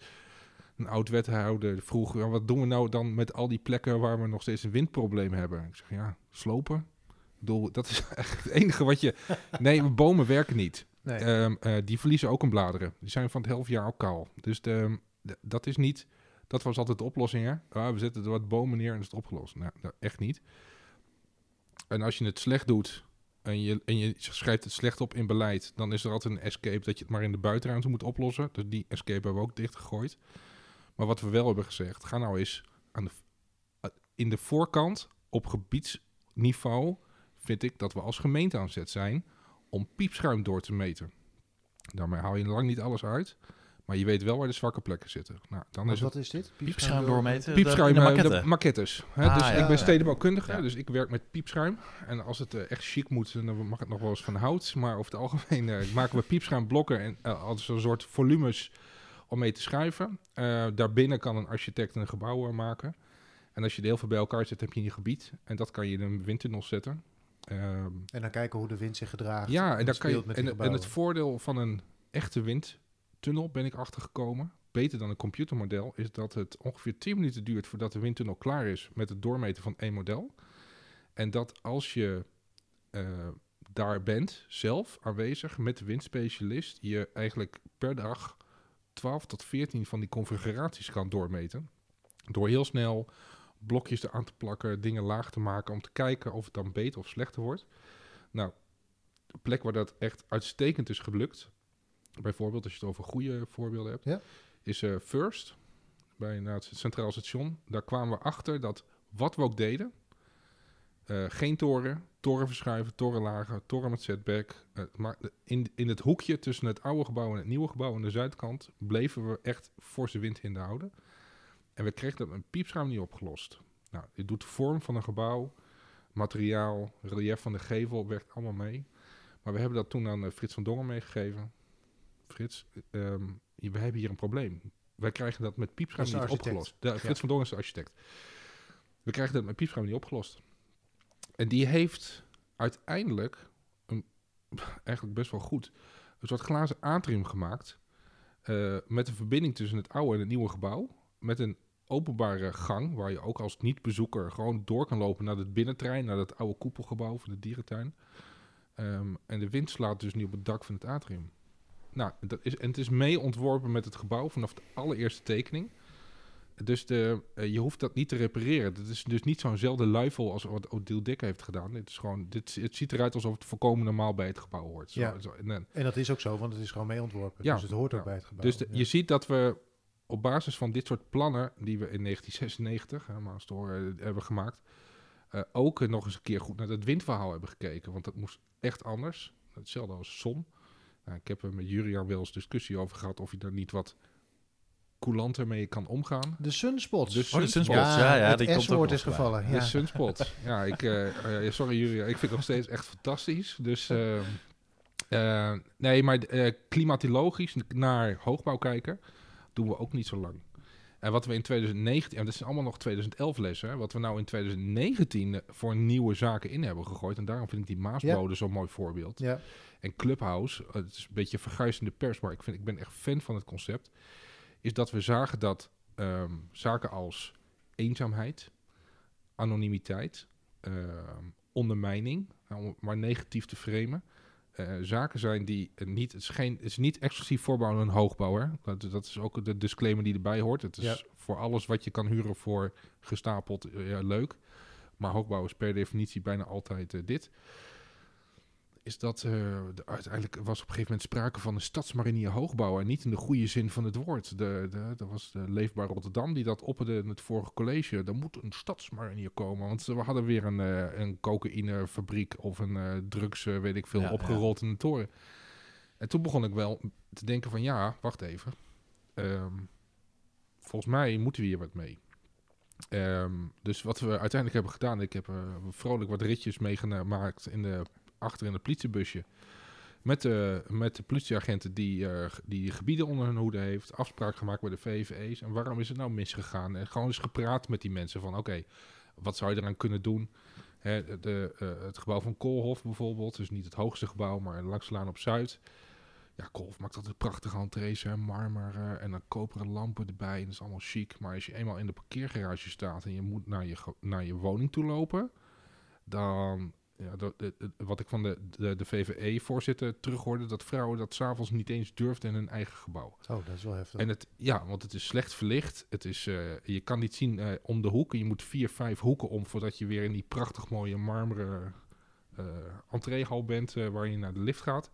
Een oud-wethouder vroeg, wat doen we nou dan met al die plekken waar we nog steeds een windprobleem hebben? Ik zeg, ja, slopen. Ik bedoel, dat is echt het enige wat je... Nee, bomen werken niet. Nee. Um, uh, die verliezen ook hun bladeren. Die zijn van het half jaar al kaal. Dus de, de, dat is niet... Dat was altijd de oplossing, hè? Ah, we zetten er wat bomen neer en is het opgelost. Nou, dat echt niet. En als je het slecht doet en je, en je schrijft het slecht op in beleid, dan is er altijd een escape dat je het maar in de buitenruimte moet oplossen. Dus die escape hebben we ook dichtgegooid. Maar wat we wel hebben gezegd, ga nou eens aan de, in de voorkant op gebiedsniveau vind ik dat we als gemeente aan zet zijn om piepschuim door te meten. Daarmee haal je lang niet alles uit, maar je weet wel waar de zwakke plekken zitten. Nou, dan wat is, wat het, is dit? Piepschuim doormeten? Piepschuim, de, de, de maquettes. Ah, dus ja, ik ben stedenbouwkundige, ja. dus ik werk met piepschuim. En als het uh, echt chic moet, dan mag het nog wel eens van hout. Maar over het algemeen uh, maken we piepschuimblokken en uh, als een soort volumes om mee te schuiven. Uh, daarbinnen kan een architect een gebouw maken. En als je er heel veel bij elkaar zet, heb je een gebied. En dat kan je in een windtunnel zetten. Um, en dan kijken hoe de wind zich gedraagt. Ja, en, en, dan kan je, en, en het voordeel van een echte windtunnel, ben ik achtergekomen, beter dan een computermodel, is dat het ongeveer tien minuten duurt voordat de windtunnel klaar is met het doormeten van één model. En dat als je uh, daar bent, zelf aanwezig met de windspecialist, je eigenlijk per dag twaalf tot veertien van die configuraties kan doormeten. Door heel snel blokjes eraan te plakken, dingen laag te maken, om te kijken of het dan beter of slechter wordt. Nou, de plek waar dat echt uitstekend is gelukt, bijvoorbeeld als je het over goede voorbeelden hebt, ja? is uh, First, bij nou, het Centraal Station. Daar kwamen we achter dat wat we ook deden, uh, geen toren, toren verschuiven, toren lager, toren met setback. Uh, maar in, in het hoekje tussen het oude gebouw en het nieuwe gebouw aan de zuidkant bleven we echt forse windhinder houden. En we kregen dat met een piepschuim niet opgelost. Nou, dit doet de vorm van een gebouw, materiaal, relief van de gevel, werkt allemaal mee. Maar we hebben dat toen aan uh, Frits van Dongen meegegeven. Frits, um, we hebben hier een probleem. Wij krijgen dat met piepschuim niet architect. opgelost. De, Frits ja. van Dongen is de architect. We krijgen dat met piepschuim niet opgelost. En die heeft uiteindelijk, een, eigenlijk best wel goed, een soort glazen atrium gemaakt. Uh, met een verbinding tussen het oude en het nieuwe gebouw. Met een openbare gang, waar je ook als niet-bezoeker gewoon door kan lopen naar het binnenterrein, naar dat oude koepelgebouw van de dierentuin. Um, en de wind slaat dus nu op het dak van het atrium. Nou, dat is, en het is mee ontworpen met het gebouw vanaf de allereerste tekening. Dus de, uh, je hoeft dat niet te repareren. Dat is dus niet zo'nzelfde luifel als wat Odile Decq heeft gedaan. Het, is gewoon, dit, het ziet eruit alsof het volkomen normaal bij het gebouw hoort. Zo, ja. zo, en, en, en dat is ook zo, want het is gewoon mee ontworpen. Ja, dus het hoort nou, ook bij het gebouw. Dus de, ja. je ziet dat we op basis van dit soort plannen, die we in negentien zesennegentig, hè, Maastoren, hebben gemaakt, uh, ook nog eens een keer goed naar dat windverhaal hebben gekeken. Want dat moest echt anders. Hetzelfde als som. Nou, ik heb er met Jurian wel eens discussie over gehad of je daar niet wat coulanter mee kan omgaan. De sunspots. De sunspots. Oh, de sunspots. Ja, ja, ja, het S-woord is gevallen. Ja. De sunspots. Ja, ik, uh, uh, sorry Jurian, ik vind het nog steeds echt fantastisch. Dus uh, uh, nee, maar uh, klimatologisch naar hoogbouw kijken doen we ook niet zo lang. En wat we in twintig negentien, en dat zijn allemaal nog twintig elf lessen, hè, wat we nou in twintig negentien voor nieuwe zaken in hebben gegooid. En daarom vind ik die Maasbode ja. zo'n mooi voorbeeld. Ja. En Clubhouse, het is een beetje verguisende pers, maar ik, vind, ik ben echt fan van het concept, is dat we zagen dat um, zaken als eenzaamheid, anonimiteit, uh, ondermijning, om maar negatief te framen, Uh, zaken zijn die niet, het is, geen, het is niet exclusief voorbouw en een hoogbouwer. Dat, dat is ook de disclaimer die erbij hoort. Het is ja. voor alles wat je kan huren voor gestapeld uh, leuk. Maar hoogbouw is per definitie bijna altijd uh, dit. Is dat uh, de, uiteindelijk was op een gegeven moment sprake van een stadsmarinier hoogbouw en niet in de goede zin van het woord. De, de, dat was de Leefbaar Rotterdam die dat opperde in het vorige college. Er moet een stadsmarinier komen, want we hadden weer een, uh, een cocaïnefabriek of een uh, drugs, uh, weet ik veel, ja, opgerold ja. in de toren. En toen begon ik wel te denken van ja, wacht even. Um, volgens mij moeten we hier wat mee. Um, dus wat we uiteindelijk hebben gedaan, ik heb uh, vrolijk wat ritjes meegemaakt in de achter in het politiebusje. Met de, met de politieagenten die, uh, die gebieden onder hun hoede heeft. Afspraak gemaakt bij de V V E's. En waarom is het nou misgegaan? En gewoon eens gepraat met die mensen van oké, okay, wat zou je eraan kunnen doen? Hè, de, uh, het gebouw van Koolhof bijvoorbeeld. Dus niet het hoogste gebouw, maar langs de Laan op Zuid. Ja, Koolhof maakt altijd prachtige entrees, hè, marmer uh, en dan koperen lampen erbij. En dat is allemaal chic. Maar als je eenmaal in de parkeergarage staat en je moet naar je, naar je woning toe lopen, dan... Ja, de, de, de, wat ik van de, de, de V V E-voorzitter terughoorde, dat vrouwen dat s'avonds niet eens durfden in hun eigen gebouw. Oh, dat is wel heftig. En het, ja, want het is slecht verlicht. Het is, uh, je kan niet zien uh, om de hoeken. Je moet vier, vijf hoeken om voordat je weer in die prachtig mooie marmeren uh, entreehal bent uh, waar je naar de lift gaat.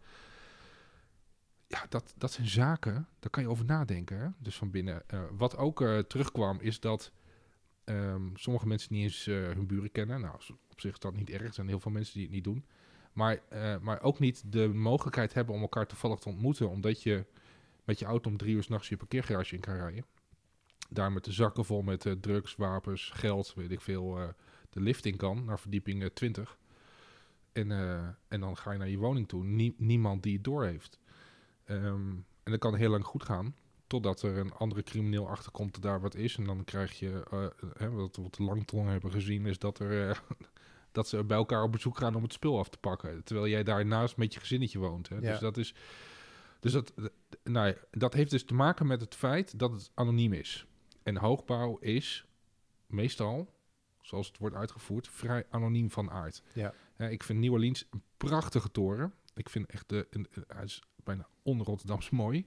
Ja, dat, dat zijn zaken. Daar kan je over nadenken. Hè? Dus van binnen. Uh, wat ook uh, terugkwam is dat um, sommige mensen niet eens uh, hun buren kennen. Nou, op zich is dat niet erg. Er zijn heel veel mensen die het niet doen. Maar, uh, maar ook niet de mogelijkheid hebben om elkaar toevallig te ontmoeten. Omdat je met je auto om drie uur 's nachts je parkeergarage in kan rijden. Daar met de zakken vol met uh, drugs, wapens, geld, weet ik veel. Uh, de lift in kan naar verdieping uh, twintig. En, uh, en dan ga je naar je woning toe. Nie- niemand die het door heeft. Um, en dat kan heel lang goed gaan. Totdat er een andere crimineel achterkomt dat daar wat is. En dan krijg je, uh, hè, wat we op de Langtong hebben gezien, is dat er... Uh, dat ze bij elkaar op bezoek gaan om het spul af te pakken. Terwijl jij daarnaast met je gezinnetje woont. Hè? Ja. Dus, dat, is, dus dat, nou ja, dat heeft dus te maken met het feit dat het anoniem is. En hoogbouw is meestal, zoals het wordt uitgevoerd, vrij anoniem van aard. Ja. Ja, ik vind Nieuwe Orleans een prachtige toren. Ik vind echt, de, een, een, hij is bijna on-Rotterdams mooi.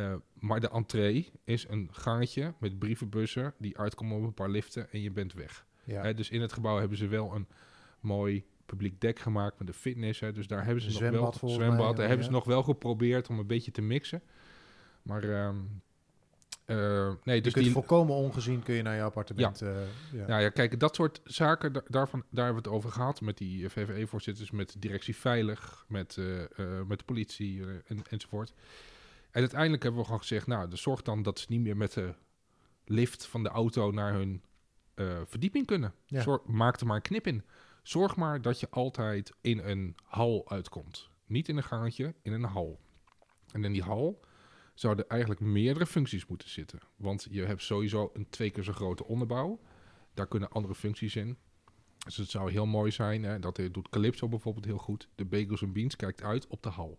Uh, maar de entree is een gangetje met brievenbussen die uitkomen op een paar liften en je bent weg. Ja. Hè? Dus in het gebouw hebben ze wel een mooi publiek dek gemaakt met de fitness. Hè. Dus daar hebben ze nog wel zwembad. Mij, daar ja, hebben ja. ze nog wel geprobeerd om een beetje te mixen. Maar um, uh, nee, dus je kunt die volkomen ongezien kun je naar je appartement. Ja, uh, ja. Nou ja, kijk, dat soort zaken da- daarvan, daar hebben we het over gehad met die V V E-voorzitters, met directie veilig, met, uh, uh, met de politie uh, en, enzovoort. En uiteindelijk hebben we gewoon gezegd, nou, dus zorg dan dat ze niet meer met de lift van de auto naar hun uh, verdieping kunnen. Ja. Zorg, maak er maar een knip in. Zorg maar dat je altijd in een hal uitkomt. Niet in een gangetje, in een hal. En in die hal zouden eigenlijk meerdere functies moeten zitten. Want je hebt sowieso een twee keer zo grote onderbouw. Daar kunnen andere functies in. Dus het zou heel mooi zijn, hè, dat doet Calypso bijvoorbeeld heel goed. De Bagels en Beans kijkt uit op de hal.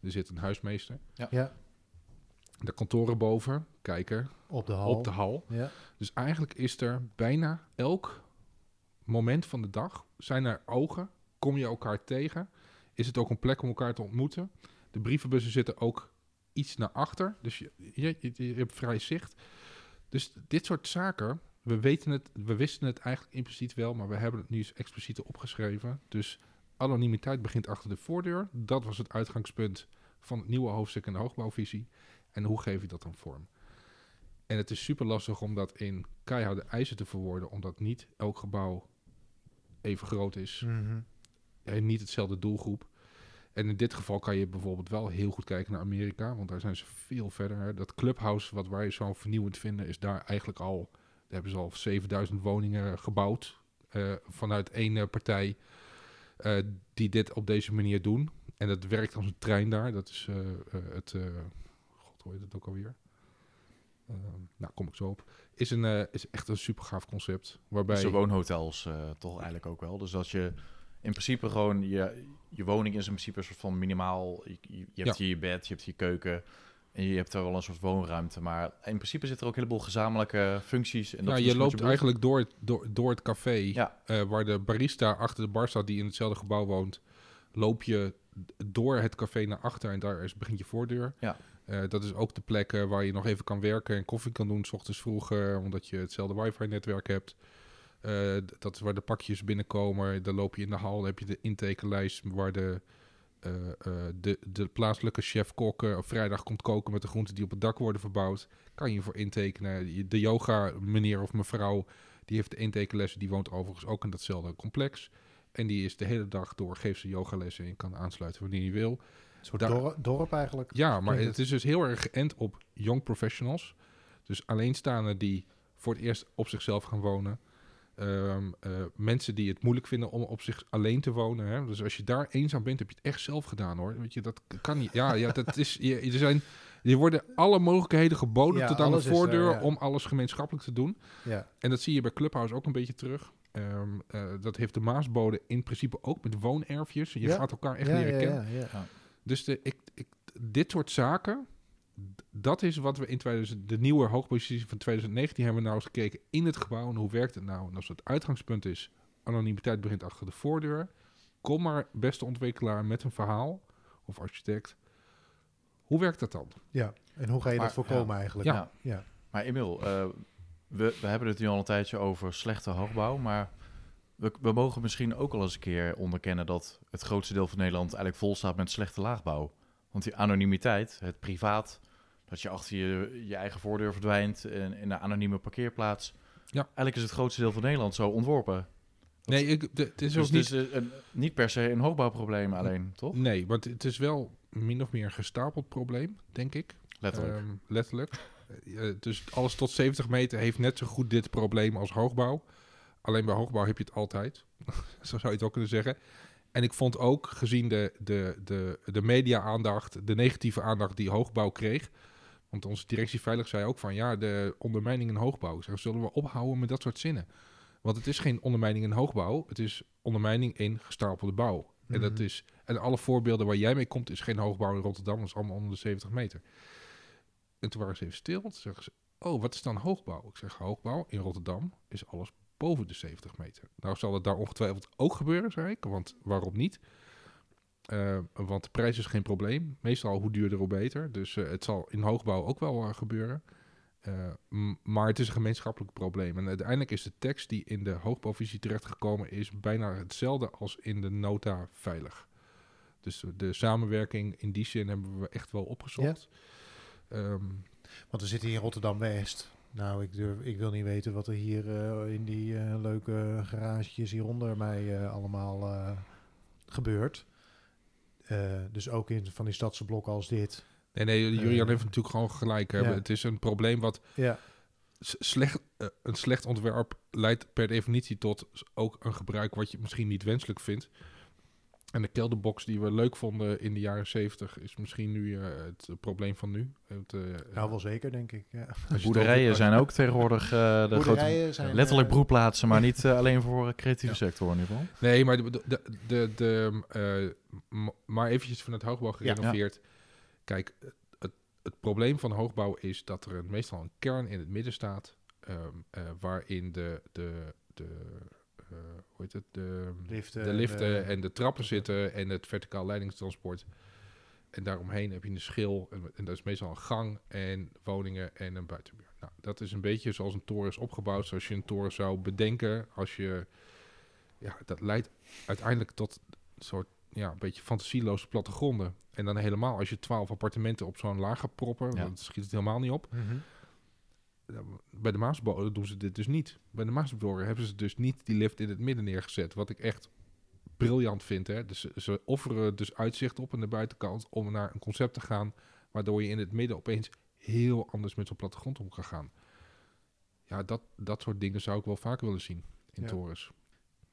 Er zit een huismeester. Ja. Ja. De kantoren boven kijken op de hal. Op de hal. Ja. Dus eigenlijk is er bijna elk moment van de dag zijn er ogen, kom je elkaar tegen is het ook een plek om elkaar te ontmoeten. De brievenbussen zitten ook iets naar achter. Dus je, je, je hebt vrij zicht. Dus dit soort zaken, we weten het, we wisten het eigenlijk impliciet wel, maar we hebben het nu eens expliciet opgeschreven. Dus anonimiteit begint achter de voordeur. Dat was het uitgangspunt van het nieuwe hoofdstuk in de hoogbouwvisie. En hoe geef je dat dan vorm? En het is super lastig om dat in keiharde eisen te verwoorden, omdat niet elk gebouw even groot is. Mm-hmm. En niet hetzelfde doelgroep. En in dit geval kan je bijvoorbeeld wel heel goed kijken naar Amerika, want daar zijn ze veel verder. Hè. Dat clubhouse wat wij zo vernieuwend vinden, is daar eigenlijk al, daar hebben ze al zevenduizend woningen gebouwd uh, vanuit één uh, partij uh, die dit op deze manier doen. En dat werkt als een trein daar. Dat is uh, uh, het, uh, god hoe heet het ook alweer? Uh, nou, kom ik zo op. Is, een, uh, is echt een super gaaf concept. Waarbij het zijn woonhotels uh, toch eigenlijk ook wel. Dus dat je in principe gewoon je, je woning is in principe een soort van minimaal. Je, je hebt ja. hier je bed, je hebt hier keuken en je hebt daar wel een soort woonruimte. Maar in principe zit er ook een heleboel gezamenlijke functies. En dat ja, je loopt je eigenlijk door, door, door het café ja. uh, waar de barista achter de bar staat die in hetzelfde gebouw woont. Loop je door het café naar achter en daar is, begint je voordeur. Ja. Uh, dat is ook de plek uh, waar je nog even kan werken en koffie kan doen 's ochtends vroeg, uh, omdat je hetzelfde wifi-netwerk hebt. Uh, d- dat is waar de pakjes binnenkomen. Dan loop je in de hal, dan heb je de intekenlijst waar de, uh, uh, de, de plaatselijke chef-kok uh, op vrijdag komt koken met de groenten die op het dak worden verbouwd. Kan je voor intekenen. De yoga-meneer of mevrouw, die heeft de intekenlessen, die woont overigens ook in datzelfde complex. En die is de hele dag door, geeft ze yogalessen en kan aansluiten wanneer je wil. Een soort Daar, dorp eigenlijk. Ja, maar het is dus heel erg geënt op young professionals. Dus alleenstaanden die voor het eerst op zichzelf gaan wonen. Um, uh, mensen die het moeilijk vinden om op zich alleen te wonen. Hè? Dus als je daar eenzaam bent, heb je het echt zelf gedaan, hoor. Weet je, dat kan niet. Ja, ja dat is. Je, er zijn, er worden alle mogelijkheden geboden ja, tot aan de voordeur er, ja. om alles gemeenschappelijk te doen. Ja. En dat zie je bij Clubhouse ook een beetje terug. Um, uh, dat heeft de Maasbode in principe ook met woonerfjes. Je ja. gaat elkaar echt ja, leren kennen. Ja, ja, ja. Dus de, ik, ik, dit soort zaken, dat is wat we in tweeduizend, de nieuwe hoogpositie van twintig negentien hebben we nou eens gekeken in het gebouw. En hoe werkt het nou? En als het uitgangspunt is, anonimiteit begint achter de voordeur. Kom maar, beste ontwikkelaar, met een verhaal of architect. Hoe werkt dat dan? Ja, en hoe ga je maar, dat voorkomen ja, eigenlijk? Ja. Ja. Ja. Maar Emiel, uh, we, we hebben het nu al een tijdje over slechte hoogbouw, maar... We, we mogen misschien ook al eens een keer onderkennen dat het grootste deel van Nederland eigenlijk vol staat met slechte laagbouw. Want die anonimiteit, het privaat, dat je achter je, je eigen voordeur verdwijnt in, in een anonieme parkeerplaats. Ja. Eigenlijk is het grootste deel van Nederland zo ontworpen. Dat, nee, ik, de, het is dus, ook niet... Dus een, niet per se een hoogbouwprobleem alleen, n- toch? Nee, want het is wel min of meer een gestapeld probleem, denk ik. Letterlijk. Um, letterlijk. uh, dus alles tot zeventig meter heeft net zo goed dit probleem als hoogbouw. Alleen bij hoogbouw heb je het altijd. Zo zou je het ook kunnen zeggen. En ik vond ook, gezien de, de, de, de media-aandacht, de negatieve aandacht die hoogbouw kreeg. Want onze directie Veilig zei ook van, ja, de ondermijning in hoogbouw. Ik zeg, zullen we ophouden met dat soort zinnen? Want het is geen ondermijning in hoogbouw. Het is ondermijning in gestapelde bouw. Mm-hmm. En, dat is, en alle voorbeelden waar jij mee komt, is geen hoogbouw in Rotterdam. Dat is allemaal onder de zeventig meter. En toen waren ze even stil. Toen zeggen ze, oh, wat is dan hoogbouw? Ik zeg, hoogbouw in Rotterdam is alles boven de zeventig meter. Nou zal het daar ongetwijfeld ook gebeuren, zei ik. Want waarom niet? Uh, want de prijs is geen probleem. Meestal hoe duurder, hoe beter. Dus uh, het zal in hoogbouw ook wel uh, gebeuren. Uh, m- maar het is een gemeenschappelijk probleem. En uiteindelijk is de tekst die in de hoogbouwvisie terechtgekomen is bijna hetzelfde als in de nota Veilig. Dus de samenwerking in die zin hebben we echt wel opgezocht. Ja. Um, want we zitten hier in Rotterdam-West... Nou, ik, durf, ik wil niet weten wat er hier uh, in die uh, leuke garagetjes hieronder mij uh, allemaal uh, gebeurt. Uh, dus ook in van die stadse blokken als dit. Nee, nee, Jurian uh, heeft natuurlijk gewoon gelijk. Hè? Ja. Het is een probleem wat ja. slecht, uh, een slecht ontwerp leidt per definitie tot ook een gebruik wat je misschien niet wenselijk vindt. En de kelderbox die we leuk vonden in de jaren zeventig... is misschien nu uh, het probleem van nu. Het, uh, nou, wel zeker, denk ik. Ja. Boerderijen over... zijn ook tegenwoordig... Uh, de grote, zijn, letterlijk uh, broedplaatsen... maar niet uh, alleen voor de creatieve ja. sector in ieder geval. Nee, maar, de, de, de, de, uh, maar eventjes van het hoogbouw gerenoveerd. Ja, ja. Kijk, het, het probleem van hoogbouw is... dat er meestal een kern in het midden staat... Um, uh, waarin de... de, de uh, hoe heet het? De liften, de liften en de trappen zitten en het verticaal leidingstransport. En daaromheen heb je een schil en, en dat is meestal een gang en woningen en een buitenmuur. Nou, dat is een beetje zoals een toren is opgebouwd, zoals je een toren zou bedenken. Als je, ja, dat leidt uiteindelijk tot een soort, ja, een beetje fantasieloze plattegronden. En dan helemaal als je twaalf appartementen op zo'n laag gaat proppen, ja. Want schiet het helemaal niet op. Mm-hmm. Bij de Maasbode doen ze dit dus niet. Bij de Maasbode hebben ze dus niet die lift in het midden neergezet. Wat ik echt briljant vind. Hè? Dus ze offeren dus uitzicht op aan de buitenkant om naar een concept te gaan, waardoor je in het midden opeens heel anders met zo'n plattegrond om kan gaan. Ja, dat, dat soort dingen zou ik wel vaker willen zien in ja. torens.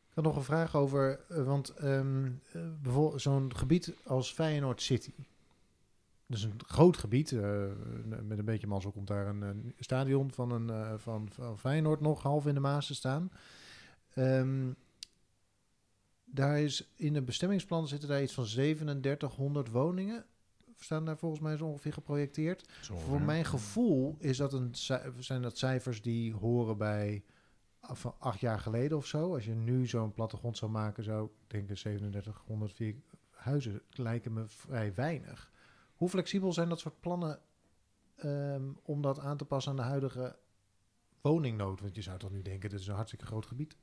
Ik had nog een vraag over, want um, bijvoorbeeld zo'n gebied als Feyenoord City. Dus een groot gebied, uh, met een beetje mazzel komt daar een, een stadion van, een, uh, van, van Feyenoord nog half in de Maas te staan. Um, daar is in het bestemmingsplan zitten daar iets van drieduizend zevenhonderd woningen. Staan daar volgens mij zo ongeveer geprojecteerd. Sorry. Voor mijn gevoel is dat een, zijn dat cijfers die horen bij van acht jaar geleden of zo. Als je nu zo'n plattegrond zou maken, zou ik denken drieduizend zevenhonderd vier huizen lijken me vrij weinig. Hoe flexibel zijn dat soort plannen um, om dat aan te passen aan de huidige woningnood? Want je zou toch nu denken, dit is een hartstikke groot gebied.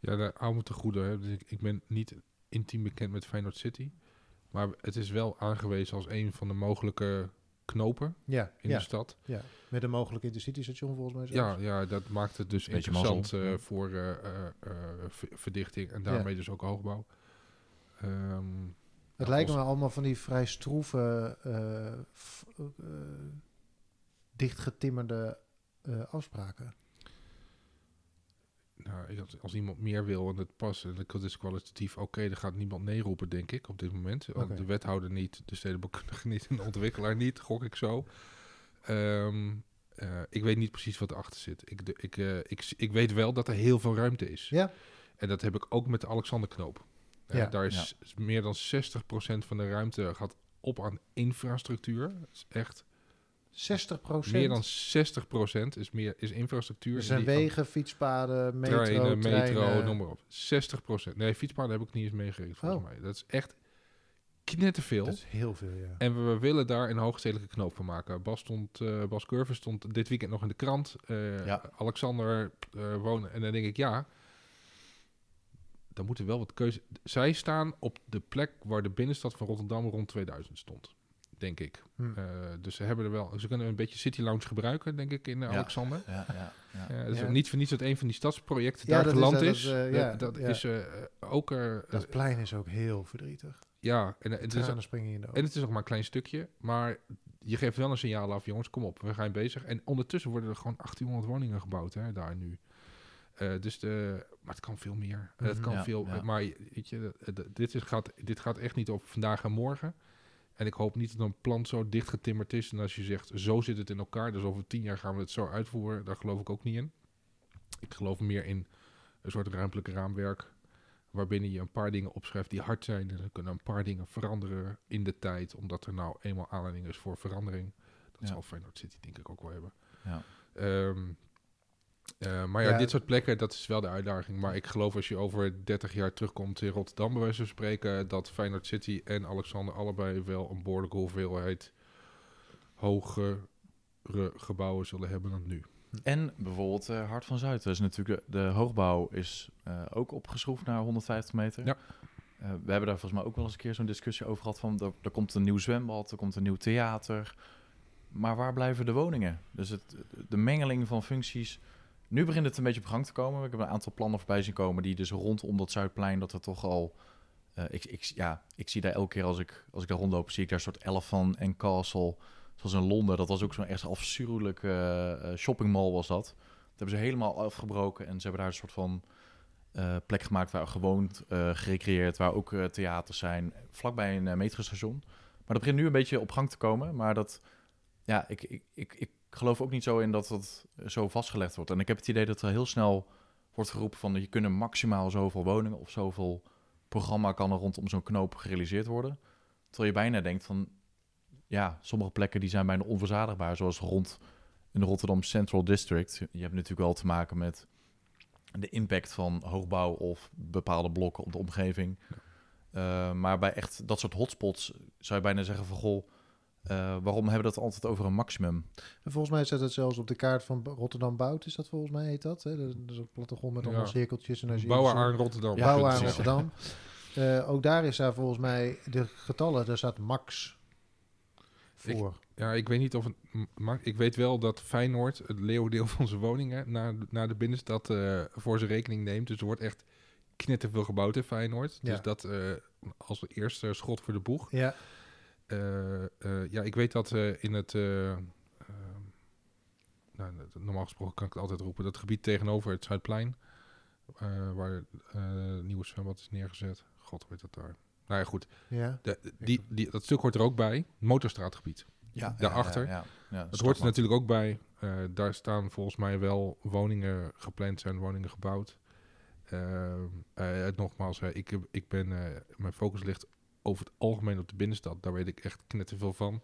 Ja, daar hou me te goede. Hè. Dus ik, ik ben niet intiem bekend met Feyenoord City. Maar het is wel aangewezen als een van de mogelijke knopen ja, in ja, de stad. Ja, met een mogelijk intercity-station volgens mij. Zelfs. Ja, ja, dat maakt het dus beetje interessant uh, voor uh, uh, uh, verdichting en daarmee ja. dus ook hoogbouw. Um, Het ja, lijken me allemaal van die vrij stroeve, uh, f- uh, dichtgetimmerde uh, afspraken. Nou, als iemand meer wil en het past, en dat is kwalitatief oké, okay, dan gaat niemand nee roepen, denk ik, op dit moment. Okay. De wethouder niet, de stedenbouwkundige niet en de ontwikkelaar niet, gok ik zo. Um, uh, ik weet niet precies wat erachter zit. Ik, de, ik, uh, ik, ik weet wel dat er heel veel ruimte is. Ja. En dat heb ik ook met de Alexanderknoop. Ja, uh, daar is ja. meer dan zestig procent van de ruimte gaat op aan infrastructuur. Dat is echt zestig procent? Meer dan zestig procent is, meer, is infrastructuur. Er zijn wegen, fietspaden, metro, treinen, treinen. metro, noem maar op. zestig procent. Nee, fietspaden heb ik niet eens meegerekend volgens oh. mij. Dat is echt knetterveel. Dat is heel veel, ja. En we, we willen daar een hoogstedelijke knoop van maken. Bas, stond, uh, Bas Curver stond dit weekend nog in de krant. Uh, ja. Alexander uh, wonen. En dan denk ik, ja... Dan moeten wel wat keuze... Zij staan op de plek waar de binnenstad van Rotterdam rond tweeduizend stond, denk ik. Hmm. Uh, dus ze hebben er wel... Ze kunnen een beetje City Lounge gebruiken, denk ik, in uh, ja, Alexander. Ja, ja, ja. Uh, dus ja. Niet voor niets dat een van die stadsprojecten ja, daar geland is. Dat, uh, ja, dat, dat ja. is uh, ook... Uh, dat plein is ook heel verdrietig. Ja. En, uh, het, is, en het is nog maar een klein stukje, maar... Je geeft wel een signaal af, jongens, kom op, we gaan bezig. En ondertussen worden er gewoon achttienhonderd woningen gebouwd, hè, daar nu. Uh, dus de, maar het kan veel meer. Mm-hmm, het kan ja, veel, ja. Maar weet je, dit, is, gaat, dit gaat echt niet over vandaag en morgen. En ik hoop niet dat een plan zo dichtgetimmerd is. En als je zegt, zo zit het in elkaar, dus over tien jaar gaan we het zo uitvoeren. Daar geloof ik ook niet in. Ik geloof meer in een soort ruimtelijk raamwerk, waarbinnen je een paar dingen opschrijft die hard zijn. En dan kunnen een paar dingen veranderen in de tijd, omdat er nou eenmaal aanleiding is voor verandering. Dat ja. zal Feyenoord City denk ik ook wel hebben. Ja. Um, Uh, maar ja, ja, dit soort plekken, dat is wel de uitdaging. Maar ik geloof als je over dertig jaar terugkomt in Rotterdam, bij wijze van spreken, dat Feyenoord City en Alexander allebei wel een behoorlijke hoeveelheid hogere gebouwen zullen hebben dan nu. En bijvoorbeeld uh, Hart van Zuid. Dus natuurlijk de, de hoogbouw is uh, ook opgeschroefd naar honderdvijftig meter. Ja. Uh, we hebben daar volgens mij ook wel eens een keer zo'n discussie over gehad van, er, er komt een nieuw zwembad, er komt een nieuw theater. Maar waar blijven de woningen? Dus het, de mengeling van functies... Nu begint het een beetje op gang te komen. Ik heb een aantal plannen voorbij zien komen die dus rondom dat Zuidplein, dat er toch al... Uh, ik, ik, ja, ik zie daar elke keer als ik, als ik daar rondloop, zie ik daar een soort Elephant en Castle. Zoals in Londen, dat was ook zo'n echt afschuwelijke uh, shoppingmall was dat. Dat hebben ze helemaal afgebroken en ze hebben daar een soort van uh, plek gemaakt waar gewoond, uh, gerecreëerd, waar ook uh, theaters zijn, vlakbij een uh, metrostation. Maar dat begint nu een beetje op gang te komen, maar dat... Ja, ik... ik, ik, ik Ik geloof ook niet zo in dat dat zo vastgelegd wordt. En ik heb het idee dat er heel snel wordt geroepen van... je kunnen maximaal zoveel woningen of zoveel programma... kan er rondom zo'n knoop gerealiseerd worden. Terwijl je bijna denkt van... ja, sommige plekken die zijn bijna onverzadigbaar. Zoals rond in de Rotterdam Central District. Je hebt natuurlijk wel te maken met de impact van hoogbouw of bepaalde blokken op de omgeving. Uh, maar bij echt dat soort hotspots zou je bijna zeggen van goh, uh, waarom hebben we dat altijd over een maximum? En volgens mij staat het zelfs op de kaart van Rotterdam-Bout, is dat volgens mij heet dat? Hè? Dat is een plattegrond met allemaal ja. cirkeltjes. En bouwen aan Rotterdam. Ja, bouwen aan Rotterdam. Uh, ook daar is daar volgens mij de getallen, daar staat max voor. Ik, ja, ik weet niet of het, maar ik weet wel dat Feyenoord het leeuwendeel van zijn woningen naar, naar de binnenstad uh, voor zijn rekening neemt. Dus er wordt echt knetterveel gebouwd in Feyenoord. Ja. Dus dat uh, als eerste schot voor de boeg. Ja, uh, uh, ja ik weet dat uh, in het... Uh, uh, nou, normaal gesproken kan ik het altijd roepen. Dat gebied tegenover het Zuidplein, uh, waar uh, nieuwe zwembad is neergezet. God, weet dat daar... Nou ja, goed. Ja. De, die, die, dat stuk hoort er ook bij. Motorstraatgebied. Ja, daarachter. Ja, ja, ja. Ja, dat hoort er natuurlijk ook bij. Uh, daar staan volgens mij wel woningen gepland zijn, woningen gebouwd. Uh, uh, nogmaals, uh, ik, ik ben, uh, mijn focus ligt over het algemeen op de binnenstad. Daar weet ik echt knetterveel van.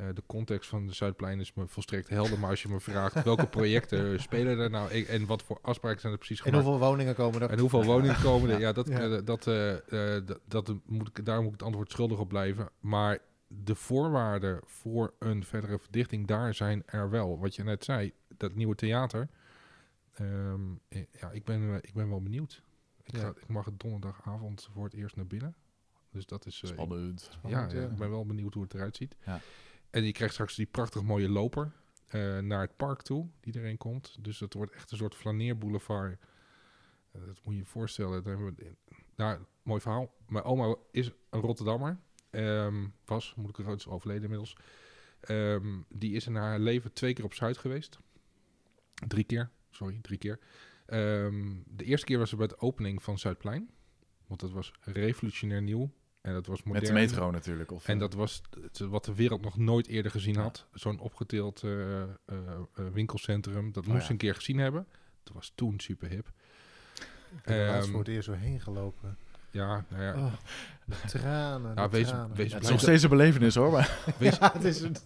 Uh, de context van de Zuidplein is me volstrekt helder. Maar als je me vraagt welke projecten spelen er nou... en wat voor afspraken zijn er precies gemaakt... En hoeveel woningen komen er? En hoeveel woningen komen er? Ja, dat, ja. Uh, dat, uh, uh, dat, dat moet ik, daar moet ik het antwoord schuldig op blijven. Maar de voorwaarden voor een verdere verdichting, daar zijn er wel. Wat je net zei, dat nieuwe theater. Um, ja, ik ben, uh, ik ben wel benieuwd. Ik, ja. ga, ik mag het donderdagavond voor het eerst naar binnen. Dus dat is... Uh, Spannend. Spannend ja, ja, ik ben wel benieuwd hoe het eruit ziet. Ja. En je krijgt straks die prachtig mooie loper uh, naar het park toe, die erheen komt. Dus dat wordt echt een soort flaneerboulevard. Uh, dat moet je je voorstellen. Daar hebben we in. Nou, mooi verhaal. Mijn oma is een Rotterdammer. Um, was, moet ik er eens overleden inmiddels. Um, die is in haar leven twee keer op Zuid geweest. Drie keer, sorry, drie keer. Um, de eerste keer was ze bij de opening van Zuidplein. Want dat was revolutionair nieuw. En dat was modern. Met de metro natuurlijk. Of, en dat was t- wat de wereld nog nooit eerder gezien ja. had. Zo'n opgetild uh, uh, uh, winkelcentrum. Dat oh, moest ja. een keer gezien hebben. Dat was toen super hip. Ik ben um, laatst voor het eerst zo heen gelopen. Ja, nou ja. Oh, de tranen, ja, de wees, tranen. Wees ja, het is nog steeds een belevenis hoor. Maar wees, ja, het is een...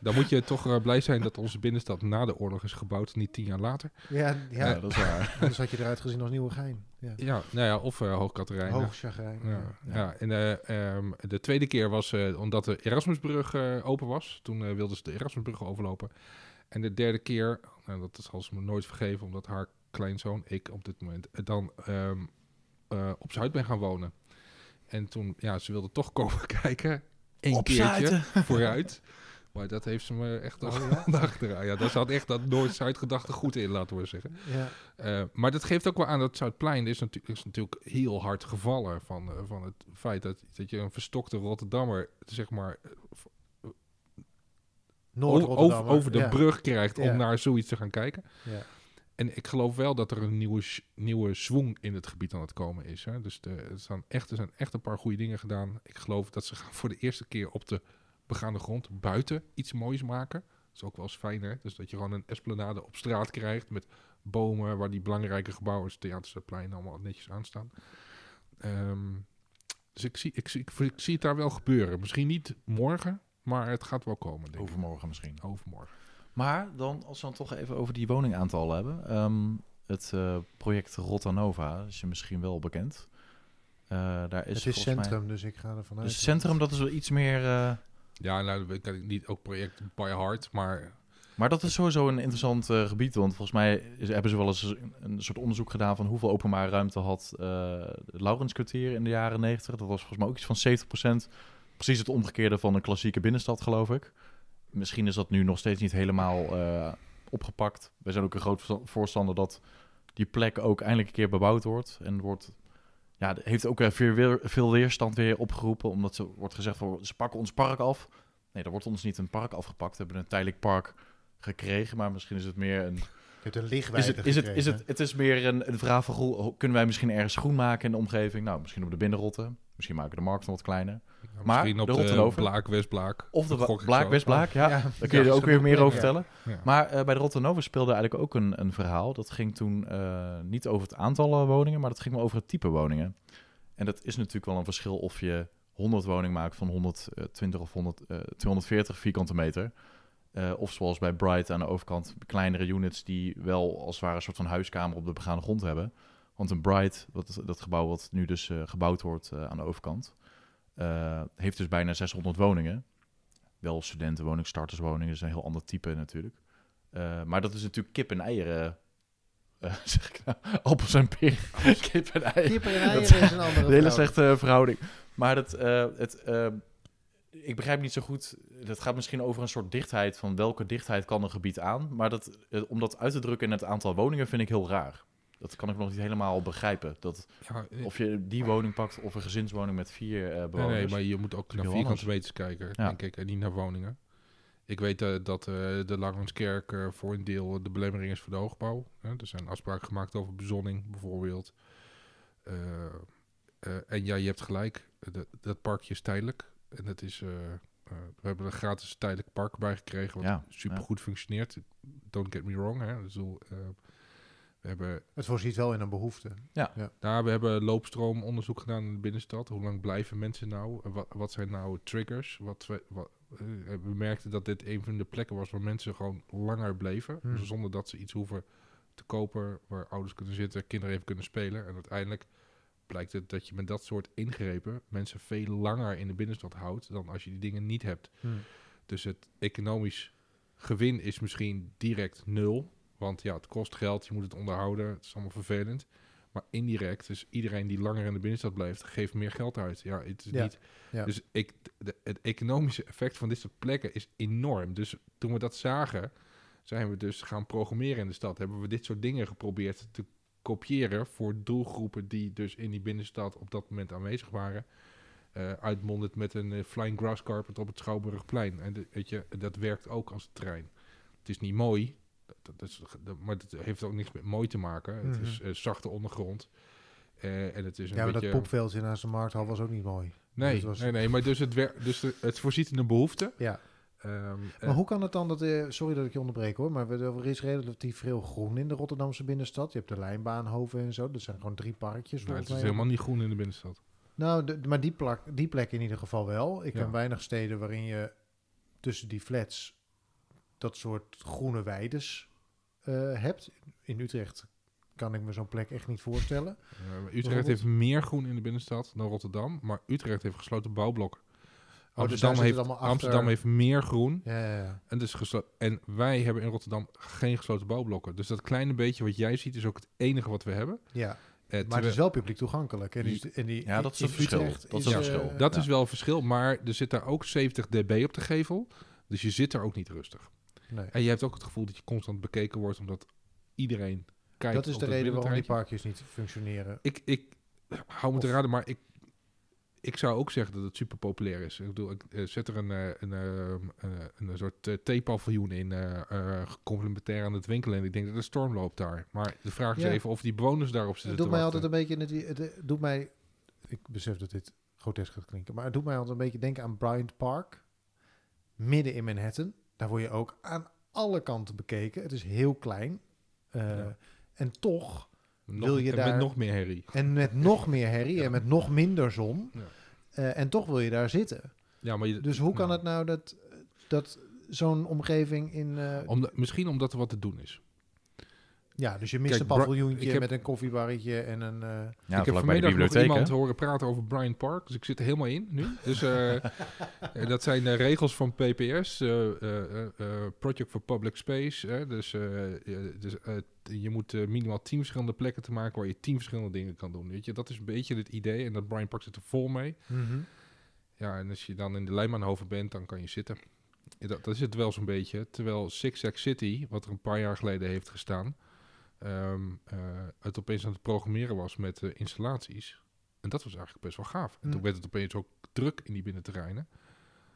Dan moet je toch uh, blij zijn dat onze binnenstad na de oorlog is gebouwd. Niet tien jaar later. Ja, ja. Uh, ja dat is waar. Anders had je eruit gezien als Nieuwegein. Ja. Ja, nou ja, of uh, Hoogkaterijnen. Hoogchagrijn. Ja. Ja. Ja. Ja, en uh, um, de tweede keer was uh, omdat de Erasmusbrug uh, open was. Toen uh, wilden ze de Erasmusbrug overlopen. En de derde keer, nou, dat zal ze me nooit vergeven, omdat haar kleinzoon, ik op dit moment, uh, dan... Um, Uh, op Zuid ben gaan wonen. En toen, ja, ze wilde toch komen kijken. Eén op keertje Zuiden. Vooruit. Maar dat heeft ze me echt oh, ja? achteraan. Ja, daar zat echt dat Noord-Zuid-gedachte goed in, laten we zeggen. Ja. Uh, maar dat geeft ook wel aan dat Zuidplein is, natu- is natuurlijk heel hard gevallen van, uh, van het feit dat, dat je een verstokte Rotterdammer, zeg maar, uh, Noord-Rotterdammer, over, over de ja. brug krijgt om ja. naar zoiets te gaan kijken. Ja. En ik geloof wel dat er een nieuwe, nieuwe zwoeng in het gebied aan het komen is. Hè? Dus de, er, staan echt, er zijn echt een paar goede dingen gedaan. Ik geloof dat ze gaan voor de eerste keer op de begaande grond buiten iets moois maken. Dat is ook wel eens fijn, hè? Dus dat je gewoon een esplanade op straat krijgt met bomen waar die belangrijke gebouwen, het Theaterplein, allemaal netjes aan staan. Um, dus ik zie, ik, ik, ik zie het daar wel gebeuren. Misschien niet morgen, maar het gaat wel komen. Denk ik. Overmorgen misschien. Overmorgen. Maar dan, als we dan toch even over die woningaantallen hebben. Um, het uh, project Rotta Nova is je misschien wel bekend. Uh, daar is het is centrum, mij... dus ik ga ervan uit. Dus het centrum, dat is wel iets meer... Uh... Ja, nou, dat kan ik niet ook project by heart, maar... Maar dat is sowieso een interessant uh, gebied. Want volgens mij is, hebben ze wel eens een, een soort onderzoek gedaan van hoeveel openbare ruimte had uh, het Laurenskwartier in de jaren negentig. Dat was volgens mij ook iets van zeventig procent. Precies het omgekeerde van een klassieke binnenstad, geloof ik. Misschien is dat nu nog steeds niet helemaal uh, opgepakt. We zijn ook een groot voorstander dat die plek ook eindelijk een keer bebouwd wordt. En wordt, ja, heeft ook weer veel weerstand weer opgeroepen. Omdat ze wordt gezegd, van, ze pakken ons park af. Nee, er wordt ons niet een park afgepakt. We hebben een tijdelijk park gekregen. Maar misschien is het meer een... Je hebt een lichtwijde is het, is het, is het, het is meer een, een vraag van, hoe kunnen wij misschien ergens groen maken in de omgeving? Nou, misschien op de Binnenrotte. Misschien maken de markten wat kleiner. Ja, maar misschien op de, de Blaak, Westblaak. Of de wa- Blaak, Westblaak, ja. ja. Daar kun je ja, er ook weer meer over vertellen. Ja. Ja. Maar uh, bij de Rotta Nova speelde eigenlijk ook een, een verhaal. Dat ging toen uh, niet over het aantal woningen, maar dat ging wel over het type woningen. En dat is natuurlijk wel een verschil of je honderd woningen maakt van honderdtwintig of honderd, uh, tweehonderdveertig vierkante meter. Uh, of zoals bij Bright aan de overkant kleinere units die wel als het ware een soort van huiskamer op de begaande grond hebben. Want een Bright, wat, dat gebouw wat nu dus uh, gebouwd wordt uh, aan de overkant, uh, heeft dus bijna zeshonderd woningen. Wel studentenwoningen, starterswoningen, is een heel ander type natuurlijk. Uh, maar dat is natuurlijk kip en eieren. Uh, zeg ik nou, appels en peren. Kip en eieren. Kip en eieren dat, is een andere de hele slechte verhouding. Maar dat, uh, het, uh, ik begrijp niet zo goed... Dat gaat misschien over een soort dichtheid... van welke dichtheid kan een gebied aan. Maar dat, uh, om dat uit te drukken in het aantal woningen... vind ik heel raar. Dat kan ik nog niet helemaal begrijpen. Dat, ja, maar, of je die woning pakt of een gezinswoning met vier uh, bewoners. Nee, nee, maar je moet ook naar vierkante meters kijken, ja. denk ik. En niet naar woningen. Ik weet uh, dat uh, de Langhanskerk uh, voor een deel de belemmering is voor de hoogbouw. Uh, er zijn afspraken gemaakt over bezonning bijvoorbeeld. Uh, uh, en ja, je hebt gelijk. De, dat parkje is tijdelijk. En dat is, uh, uh, we hebben een gratis tijdelijk park bij gekregen. Wat ja, supergoed ja. functioneert. Don't get me wrong. Hè. Dus, uh, we hebben, het voorziet wel in een behoefte. Ja. ja. Nou, we hebben loopstroomonderzoek gedaan in de binnenstad. Hoe lang blijven mensen nou? Wat, wat zijn nou triggers? Wat, wat, we merkten dat dit een van de plekken was waar mensen gewoon langer bleven. Hmm. Dus zonder dat ze iets hoeven te kopen waar ouders kunnen zitten, kinderen even kunnen spelen. En uiteindelijk blijkt het dat je met dat soort ingrepen mensen veel langer in de binnenstad houdt dan als je die dingen niet hebt. Hmm. Dus het economisch gewin is misschien direct nul. Want ja, het kost geld, je moet het onderhouden, het is allemaal vervelend. Maar indirect, dus iedereen die langer in de binnenstad blijft, geeft meer geld uit. Ja, het is ja, niet... Ja. Dus ik, de, het economische effect van dit soort plekken is enorm. Dus toen we dat zagen, zijn we dus gaan programmeren in de stad. Hebben we dit soort dingen geprobeerd te kopiëren voor doelgroepen die dus in die binnenstad op dat moment aanwezig waren. Uh, uitmondend met een uh, flying grass carpet op het Schouwburgplein. En de, weet je, dat werkt ook als trein. Het is niet mooi... Dat is, dat, maar het heeft ook niks met mooi te maken. Mm-hmm. Het is uh, zachte ondergrond. Uh, en het is een ja, maar beetje... dat popveld in zijn markthal was ook niet mooi. Nee, dus was... nee, nee, maar dus het, wer- dus de, het voorziet in een behoefte. Ja. Um, maar uh, hoe kan het dan dat... Uh, sorry dat ik je onderbreek hoor, maar er is relatief veel groen in de Rotterdamse binnenstad. Je hebt de Lijnbaanhoven en zo. Dat zijn gewoon drie parkjes. Nou, het is helemaal niet groen in de binnenstad. Nou, de, maar die, plak, die plek in ieder geval wel. Ik ja. ken weinig steden waarin je tussen die flats... dat soort groene weides uh, hebt. In Utrecht kan ik me zo'n plek echt niet voorstellen. Uh, Utrecht heeft meer groen in de binnenstad dan Rotterdam, maar Utrecht heeft gesloten bouwblokken. Oh, Amsterdam, dus heeft, Amsterdam heeft meer groen. Ja, ja, ja. En, dus geslo- en wij hebben in Rotterdam geen gesloten bouwblokken. Dus dat kleine beetje wat jij ziet is ook het enige wat we hebben. Ja. Uh, maar het is wel publiek toegankelijk. En die, en die, ja, dat is een verschil. Utrecht dat is, is, een verschil. Uh, dat ja. is wel een verschil, maar er zit daar ook zeventig decibel op de gevel. Dus je zit daar ook niet rustig. Nee. En je hebt ook het gevoel dat je constant bekeken wordt... omdat iedereen kijkt... Dat is de reden waarom die parkjes niet functioneren. Ik, ik hou me te raden, maar ik, ik zou ook zeggen dat het super populair is. Ik bedoel, ik uh, zet er een, uh, een, uh, een, een soort uh, theepaviljoen in... Uh, uh, complementair aan het winkelen. En ik denk dat de storm loopt daar. Maar de vraag is ja. even of die bewoners daarop zitten. Het doet mij altijd een beetje... Het, het, het doet mij, ik besef dat dit grotesk gaat klinken... maar het doet mij altijd een beetje denken aan Bryant Park... midden in Manhattan... Daar word je ook aan alle kanten bekeken. Het is heel klein. Uh, ja. En toch nog, wil je en daar... En met nog meer herrie. En met nog meer herrie ja. en met nog minder zon. Ja. Uh, en toch wil je daar zitten. Ja, maar je, dus hoe kan nou. het nou dat, dat zo'n omgeving in... Uh, Om, misschien omdat er wat te doen is. Ja, dus je mist Kijk, een paviljoentje heb, met een koffiebarretje en een... Uh, ja, ik heb vanmiddag nog iemand he? horen praten over Bryant Park. Dus ik zit er helemaal in nu. Dus uh, dat zijn de regels van P P S. Uh, uh, uh, Project for Public Space. Uh, dus uh, dus uh, je moet uh, minimaal tien verschillende plekken te maken... waar je tien verschillende dingen kan doen. Weet je? Dat is een beetje het idee. En dat Bryant Park zit er vol mee. Mm-hmm. Ja, en als je dan in de Lijnbaanhoven bent, dan kan je zitten. Dat, dat is het wel zo'n beetje. Terwijl Zigzag City, wat er een paar jaar geleden heeft gestaan... Um, uh, het opeens aan het programmeren was met uh, installaties. En dat was eigenlijk best wel gaaf. En mm. toen werd het opeens ook druk in die binnenterreinen.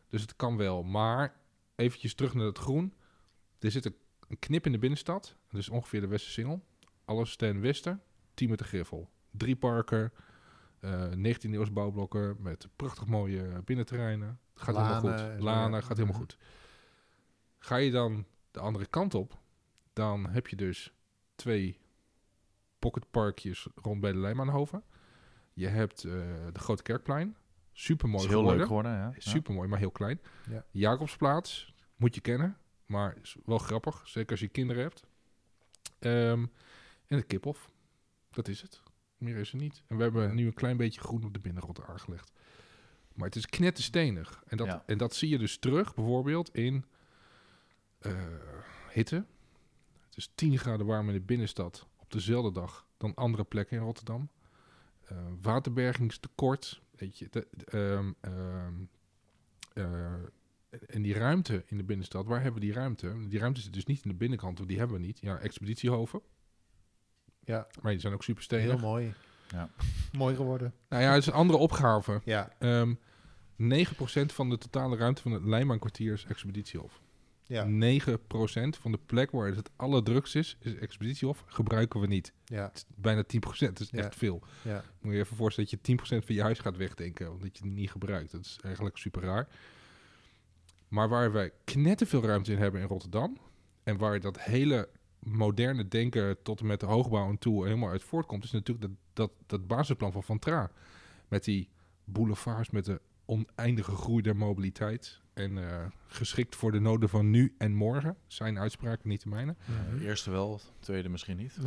Dus het kan wel. Maar eventjes terug naar het groen. Er zit een, een knip in de binnenstad. Dat is ongeveer de Westersingel. Alles ten westen. tien meter griffel. Drie parken. Uh, negentiende eeuws bouwblokken. Met prachtig mooie binnenterreinen. Gaat Lanen, helemaal goed. Lanen. Gaat helemaal goed. Ga je dan de andere kant op. Dan heb je dus... twee pocketparkjes rond bij de Lijnbaanhoven. Je hebt uh, de Grote Kerkplein. Supermooi geworden. Heel leuk geworden, ja. Supermooi, maar heel klein. Ja. Jacobsplaats, moet je kennen. Maar is wel grappig, zeker als je kinderen hebt. Um, en de kip-off. Dat is het. Meer is er niet. En we hebben nu een klein beetje groen op de Binnenrotte aangelegd. Maar het is knetterstenig. En dat, ja. en dat zie je dus terug bijvoorbeeld in uh, hitte. Het is tien graden warmer in de binnenstad op dezelfde dag dan andere plekken in Rotterdam. Uh, waterbergingstekort. Weet je, de, de, um, um, uh, en die ruimte in de binnenstad, waar hebben we die ruimte? Die ruimte zit dus niet in de binnenkant, want die hebben we niet. Ja, expeditiehoven. Ja. Maar die zijn ook superstenig. Heel mooi. Ja. Mooi geworden. Nou ja, het is een andere opgave. Ja. Um, negen procent van de totale ruimte van het Leijmaankwartier is Expeditiehof. Ja. negen procent van de plek waar het het allerdrukst is, is Expeditiehof, gebruiken we niet. Ja. Het is bijna tien procent, dat is ja. echt veel. Ja. Moet je even voorstellen dat je tien procent van je huis gaat wegdenken, omdat je het niet gebruikt. Dat is eigenlijk super raar. Maar waar wij knetterveel ruimte in hebben in Rotterdam, en waar dat hele moderne denken tot en met de hoogbouw en toe helemaal uit voortkomt, is natuurlijk dat, dat, dat basisplan van Van Tra. Met die boulevards, met de oneindige groei der mobiliteit en uh, geschikt voor de noden van nu en morgen. Zijn uitspraken, niet de mijne. Ja, de eerste wel, de tweede misschien niet.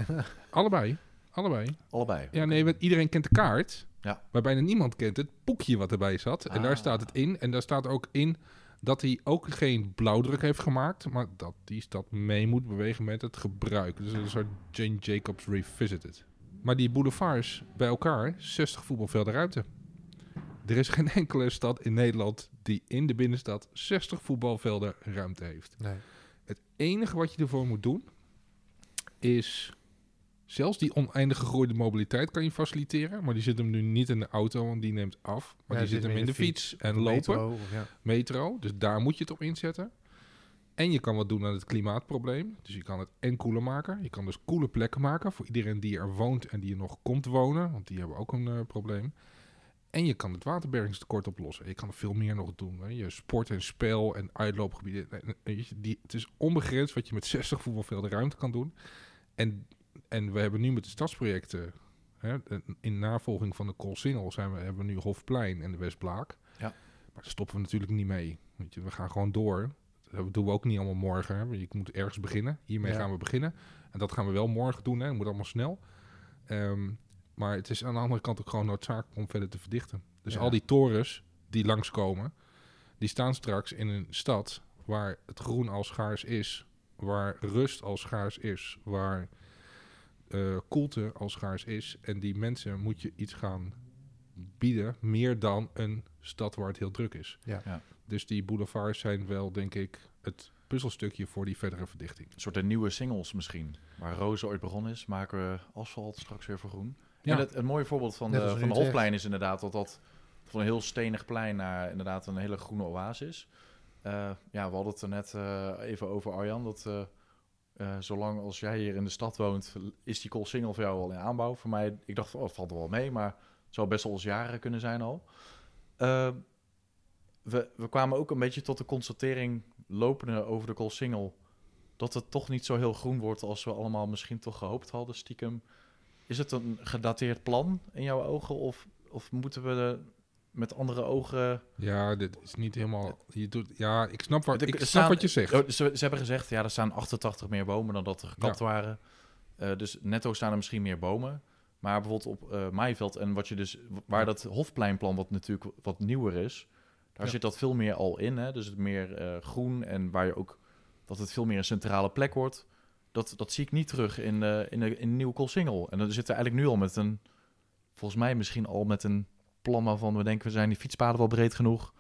Allebei. Allebei. Allebei. Ja, nee, iedereen kent de kaart, ja. maar bijna niemand kent het boekje wat erbij zat. Ah. En daar staat het in. En daar staat ook in dat hij ook geen blauwdruk heeft gemaakt, maar dat die stad mee moet bewegen met het gebruik. Dus een soort Jane Jacobs revisited. Maar die boulevards bij elkaar, zestig voetbalvelden ruimte. Er is geen enkele stad in Nederland die in de binnenstad zestig voetbalvelden ruimte heeft. Nee. Het enige wat je ervoor moet doen, is zelfs die oneindig gegroeide mobiliteit kan je faciliteren. Maar die zit hem nu niet in de auto, want die neemt af. Maar ja, die zit hem in de fiets, fiets en lopen. Metro, ja. metro, dus daar moet je het op inzetten. En je kan wat doen aan het klimaatprobleem. Dus je kan het en koeler maken. Je kan dus koele plekken maken voor iedereen die er woont en die er nog komt wonen. Want die hebben ook een uh, probleem. En je kan het waterbergingstekort oplossen. Je kan er veel meer nog doen. Hè. Je sport en spel en uitloopgebieden. Die, het is onbegrensd wat je met zestig voetbalvelden ruimte kan doen. En... En we hebben nu met de stadsprojecten, hè, in navolging van de Coolsingel, zijn we hebben we nu Hofplein en de Westblaak. Ja. Maar daar stoppen we natuurlijk niet mee. Weet je, we gaan gewoon door. Dat doen we ook niet allemaal morgen. Hè. Je moet ergens beginnen. Hiermee ja. gaan we beginnen. En dat gaan we wel morgen doen. Hè. Dat moet allemaal snel. Um, maar het is aan de andere kant ook gewoon noodzakelijk om verder te verdichten. Dus ja. al die torens die langskomen, die staan straks in een stad waar het groen al schaars is. Waar rust al schaars is. Waar... Uh, koelte als schaars is. En die mensen moet je iets gaan bieden, meer dan een stad waar het heel druk is. Ja. Ja. Dus die boulevards zijn wel, denk ik, het puzzelstukje voor die verdere verdichting. Een soort een nieuwe singles misschien. Waar roze ooit begonnen is, maken we asfalt straks weer voor groen. Ja. En het, een mooi voorbeeld van de, van de Hofplein is inderdaad dat dat van een heel stenig plein naar inderdaad een hele groene oase is. Uh, ja, we hadden het er net uh, even over, Arjan, dat... Uh, Uh, zolang als jij hier in de stad woont, is die Coolsingel voor jou al in aanbouw. Voor mij, ik dacht, oh, het valt er wel mee, maar het zou best wel eens jaren kunnen zijn al. Uh, we, we kwamen ook een beetje tot de constatering, lopende over de Coolsingel, dat het toch niet zo heel groen wordt als we allemaal misschien toch gehoopt hadden, stiekem. Is het een gedateerd plan in jouw ogen, of, of moeten we... De, met andere ogen... Ja, dit is niet helemaal... Je doet, ja, ik snap, wat, ik snap staan, wat je zegt. Ze, ze hebben gezegd, ja, er staan achtentachtig meer bomen dan dat er gekapt ja. waren. Uh, dus netto staan er misschien meer bomen. Maar bijvoorbeeld op uh, Maaiveld en wat je dus... Waar ja. dat Hofpleinplan, wat natuurlijk wat nieuwer is... Daar ja. zit dat veel meer al in. Hè? Dus het meer uh, groen en waar je ook... Dat het veel meer een centrale plek wordt. Dat, dat zie ik niet terug in, uh, in, uh, in Nieuw Coolsingel. En dan zitten we eigenlijk nu al met een... Volgens mij misschien al met een... plan waarvan we denken, we zijn die fietspaden wel breed genoeg.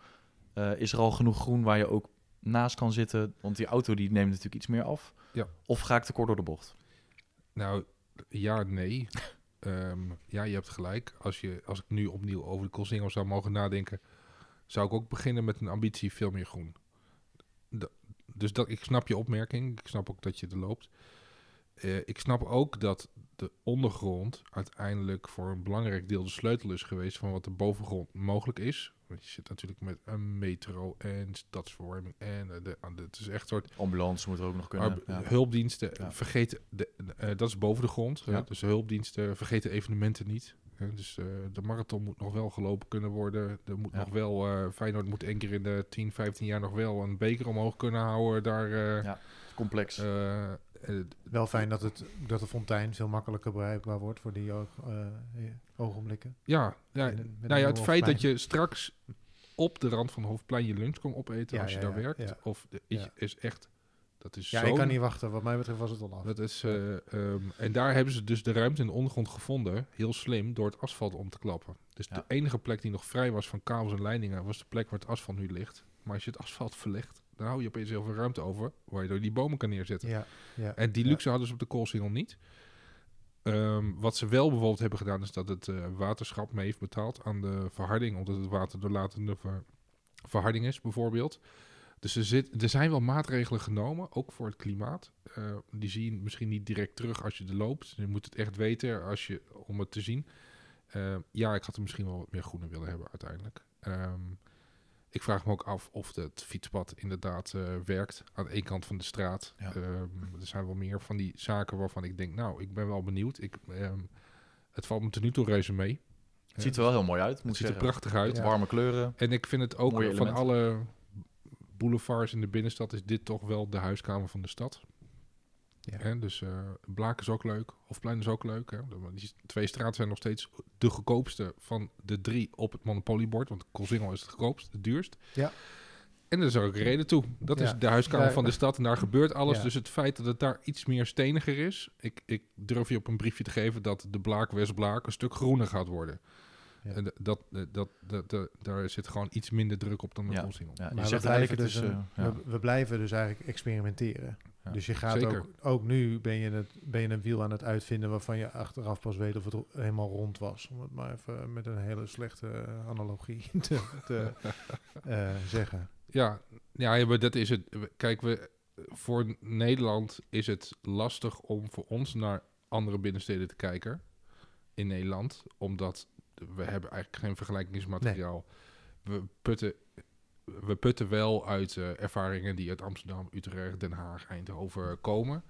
Uh, is er al genoeg groen waar je ook naast kan zitten? Want die auto die neemt natuurlijk iets meer af. Ja. Of ga ik te kort door de bocht? Nou, ja, nee. um, ja, je hebt gelijk. Als, je, als ik nu opnieuw over de Coolsingel zou mogen nadenken... zou ik ook beginnen met een ambitie veel meer groen. D- dus dat, ik snap je opmerking. Ik snap ook dat je er loopt. Uh, ik snap ook dat de ondergrond uiteindelijk voor een belangrijk deel de sleutel is geweest van wat de bovengrond mogelijk is. Want je zit natuurlijk met een metro en stadsverwarming en uh, de, uh, het is echt een soort... Ambulance moet er ook nog kunnen. Arbe- ja. Hulpdiensten, ja. vergeet, de, uh, dat is boven de grond. Ja. Hè? Dus hulpdiensten, vergeet de evenementen niet. Dus uh, de marathon moet nog wel gelopen kunnen worden. Er moet ja. nog wel, uh, Feyenoord moet één keer in de tien, vijftien jaar nog wel een beker omhoog kunnen houden. Daar, uh, ja, complex. Uh, uh, wel fijn dat, het, dat de fontein veel makkelijker bereikbaar wordt voor die oog, uh, ogenblikken. Ja, ja, met een, met nou ja het feit dat je straks op de rand van Hofplein je lunch kon opeten ja, als je ja, daar ja, werkt. Ja. Of de, ja. is echt... Dat is ja, ik kan niet wachten. Wat mij betreft was het al af. Dat is, uh, um, en daar hebben ze dus de ruimte in de ondergrond gevonden, heel slim, door het asfalt om te klappen. Dus ja. de enige plek die nog vrij was van kabels en leidingen, was de plek waar het asfalt nu ligt. Maar als je het asfalt verlegt, dan hou je opeens heel veel ruimte over, waar je door die bomen kan neerzetten. Ja, ja, en die luxe ja. hadden ze op de Coolsingel niet. Um, wat ze wel bijvoorbeeld hebben gedaan, is dat het uh, waterschap mee heeft betaald aan de verharding, omdat het water doorlatende ver- verharding is, bijvoorbeeld. Dus er, zit, er zijn wel maatregelen genomen, ook voor het klimaat. Uh, die zie je misschien niet direct terug als je er loopt. Je moet het echt weten als je, om het te zien. Uh, ja, ik had er misschien wel wat meer groene willen hebben uiteindelijk. Um, ik vraag me ook af of het fietspad inderdaad uh, werkt aan één kant van de straat. Ja. Um, er zijn wel meer van die zaken waarvan ik denk, nou, ik ben wel benieuwd. Ik, um, het valt me tot nu toe reuze mee. Het ziet er wel heel mooi uit. Moet het ziet er zeggen. Prachtig uit. Ja. Warme kleuren. En ik vind het ook mooie van elementen. Alle... boulevards in de binnenstad is dit toch wel de huiskamer van de stad. Ja. Hè? Dus uh, Blaak is ook leuk. Hofplein is ook leuk. Hè? Die twee straten zijn nog steeds de goedkoopste van de drie op het monopoliebord. Want Coolsingel is het goedkoopst, het duurst. Ja. En er is ook een reden toe. Dat ja. is de huiskamer ja. van de stad en daar gebeurt alles. Ja. Dus het feit dat het daar iets meer steniger is. Ik, ik durf je op een briefje te geven dat de Blaak, Westblaak een stuk groener gaat worden. Ja. En dat, dat, dat, dat, dat, daar zit gewoon iets minder druk op dan de Coolsingel. Ja. Ja, maar we blijven, dus een, een, ja. we, we blijven dus eigenlijk experimenteren. Ja. Dus je gaat ook, ook nu ben je, het, ben je een wiel aan het uitvinden waarvan je achteraf pas weet of het helemaal rond was. Om het maar even met een hele slechte analogie te, te uh, zeggen. Ja, ja, maar dat is het. Kijk, we, voor Nederland is het lastig om voor ons naar andere binnensteden te kijken in Nederland. Omdat... we hebben eigenlijk geen vergelijkingsmateriaal. Nee. We putten, we putten wel uit uh, ervaringen die uit Amsterdam, Utrecht, Den Haag, Eindhoven komen.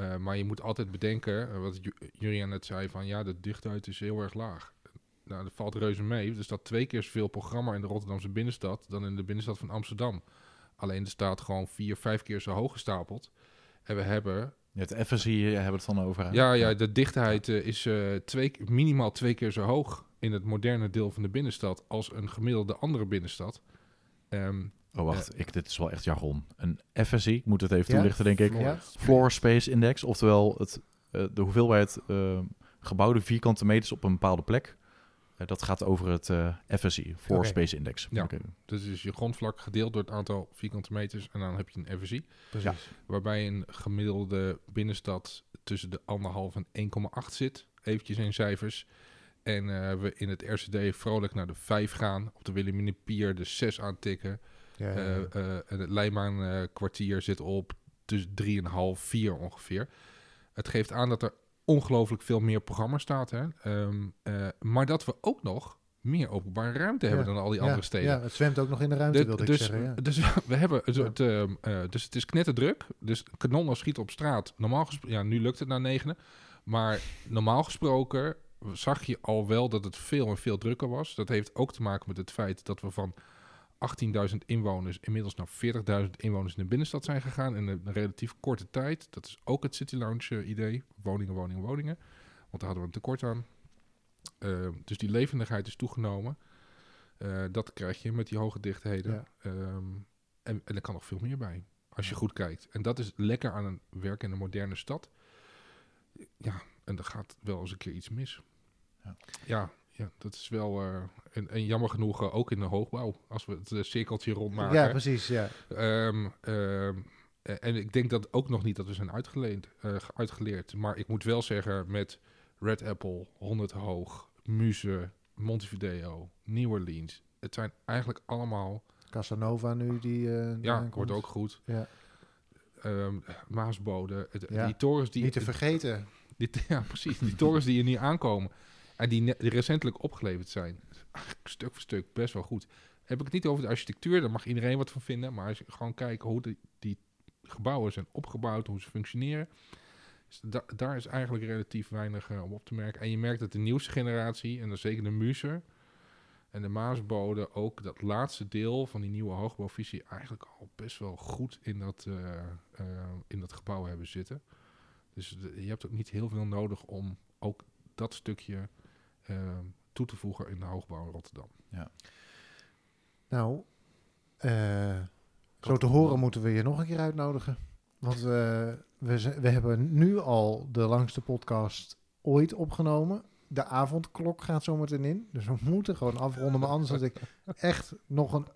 Uh, maar je moet altijd bedenken, uh, wat Jurian net zei, van ja, de dichtheid is heel erg laag. Nou, dat valt reuze mee. Er staat twee keer zoveel programma in de Rotterdamse binnenstad dan in de binnenstad van Amsterdam. Alleen er staat gewoon vier, vijf keer zo hoog gestapeld. En we hebben... Het efficiëntie hier hebben we het van over. Hè? Ja, ja, de dichtheid uh, is uh, twee, minimaal twee keer zo hoog in het moderne deel van de binnenstad als een gemiddelde andere binnenstad. Um, oh, wacht. Uh, ik, dit is wel echt jargon. Een efficiëntie, ik moet het even ja, toelichten, denk floor. ik. Ja. Floor Space Index, oftewel het, uh, de hoeveelheid uh, gebouwde vierkante meters op een bepaalde plek. Uh, dat gaat over het uh, efficiëntie, Floor okay. Space Index. Ja, okay. Dus is je grondvlak gedeeld door het aantal vierkante meters en dan heb je een efficiëntie. Precies. Ja. Waarbij een gemiddelde binnenstad tussen de anderhalf en één komma acht zit. Eventjes in cijfers. En uh, we in het R C D vrolijk naar de vijf gaan. Op de Wilhelminipier de zes aantikken. Ja, ja, ja. Uh, uh, en het Leijmaan uh, kwartier zit op tussen drie komma vijf, vier ongeveer. Het geeft aan dat er ongelooflijk veel meer programma staat. Hè? Um, uh, maar dat we ook nog meer openbare ruimte ja. hebben dan al die ja, andere steden. Ja, het zwemt ook nog in de ruimte, de, wilde dus, ik zeggen. Ja. Dus, we hebben een soort, ja. um, uh, dus het is knetterdruk. Dus kanonnen schieten op straat. Normaal gesproken, ja, nu lukt het na negenen. Maar normaal gesproken... zag je al wel dat het veel en veel drukker was. Dat heeft ook te maken met het feit dat we van achttienduizend inwoners... inmiddels naar veertigduizend inwoners in de binnenstad zijn gegaan... in een relatief korte tijd. Dat is ook het City Lounge idee. Woningen, woningen, woningen. Want daar hadden we een tekort aan. Uh, dus die levendigheid is toegenomen. Uh, dat krijg je met die hoge dichtheden. Ja. Um, en, en er kan nog veel meer bij, als je goed kijkt. En dat is lekker aan een werk in een moderne stad. Ja... En er gaat wel eens een keer iets mis. Ja, ja, ja dat is wel... Uh, en, en jammer genoeg uh, ook in de hoogbouw. Als we het uh, cirkeltje rondmaken. Ja, precies, ja. Um, um, en ik denk dat ook nog niet dat we zijn uitgeleend, uh, uitgeleerd. Maar ik moet wel zeggen, met Red Apple, honderd Hoog, Muze, Montevideo, Nieuwe Orleans. Het zijn eigenlijk allemaal... Casanova nu, die uh, ja, aankomt. Wordt ook goed. Ja. Um, Maasbode. Het, ja. Die torens die... Niet te vergeten... Die, ja, precies. Die torens die er nu aankomen en die, ne- die recentelijk opgeleverd zijn. Stuk voor stuk best wel goed. Heb ik het niet over de architectuur, daar mag iedereen wat van vinden. Maar als je gewoon kijkt hoe de, die gebouwen zijn opgebouwd, hoe ze functioneren. Dus da- daar is eigenlijk relatief weinig uh, om op te merken. En je merkt dat de nieuwste generatie, en dan zeker de Muzen en de Maasbode, ook dat laatste deel van die nieuwe hoogbouwvisie eigenlijk al best wel goed in dat, uh, uh, in dat gebouw hebben zitten. Dus de, je hebt ook niet heel veel nodig om ook dat stukje uh, toe te voegen in de hoogbouw in Rotterdam. Ja. Nou, uh, zo te horen moeten we je nog een keer uitnodigen. Want uh, we, z- we hebben nu al de langste podcast ooit opgenomen. De avondklok gaat zometeen in. Dus we moeten gewoon afronden. Maar anders had ik echt nog een,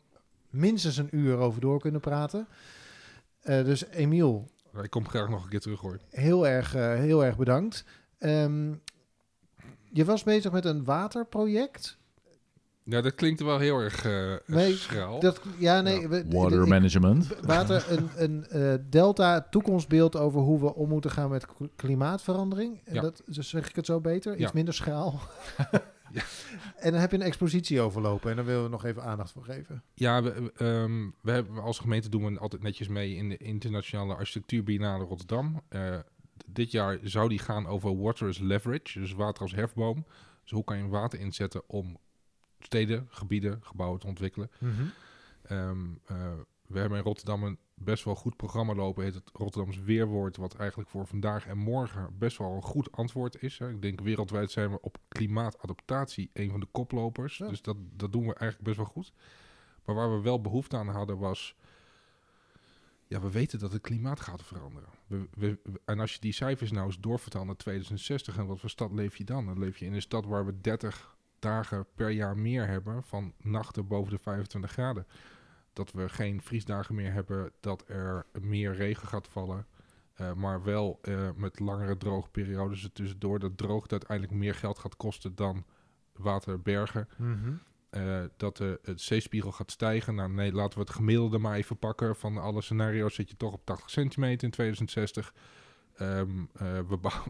minstens een uur over door kunnen praten. Uh, dus Emiel. Ik kom graag nog een keer terug hoor. Heel erg, uh, heel erg bedankt. Um, je was bezig met een waterproject. Ja, dat klinkt wel heel erg uh, nee, schraal. Dat, ja, nee, ja. We, Water ik, management. Water, een, een uh, delta toekomstbeeld over hoe we om moeten gaan met k- klimaatverandering. Ja. Dat, dus zeg ik het zo beter? Iets ja. minder schaal. ja. En dan heb je een expositie overlopen. En daar willen we nog even aandacht voor geven. Ja, we, we, um, we hebben, als gemeente doen we altijd netjes mee in de internationale architectuurbiennale Rotterdam. Uh, dit jaar zou die gaan over water as leverage. Dus water als hefboom. Dus hoe kan je water inzetten om steden, gebieden, gebouwen te ontwikkelen. Mm-hmm. Um, uh, we hebben in Rotterdam een best wel goed programma lopen. Heet het Rotterdams Weerwoord, wat eigenlijk voor vandaag en morgen best wel een goed antwoord is. Hè. Ik denk wereldwijd zijn we op klimaatadaptatie een van de koplopers. Ja. Dus dat, dat doen we eigenlijk best wel goed. Maar waar we wel behoefte aan hadden was, ja, we weten dat het klimaat gaat veranderen. We, we, we, en als je die cijfers nou eens doorvertaalt naar tweeduizend zestig, en wat voor stad leef je dan? Dan leef je in een stad waar we dertig... dagen per jaar meer hebben van nachten boven de vijfentwintig graden. Dat we geen vriesdagen meer hebben, dat er meer regen gaat vallen. Uh, maar wel uh, met langere droogperiodes er tussendoor. Dat droogte uiteindelijk meer geld gaat kosten dan waterbergen. Mm-hmm. Uh, dat de uh, zeespiegel gaat stijgen. Nou, nee, laten we het gemiddelde maar even pakken. Van alle scenario's zit je toch op tachtig centimeter in tweeduizend zestig. Um, uh, we, bouw,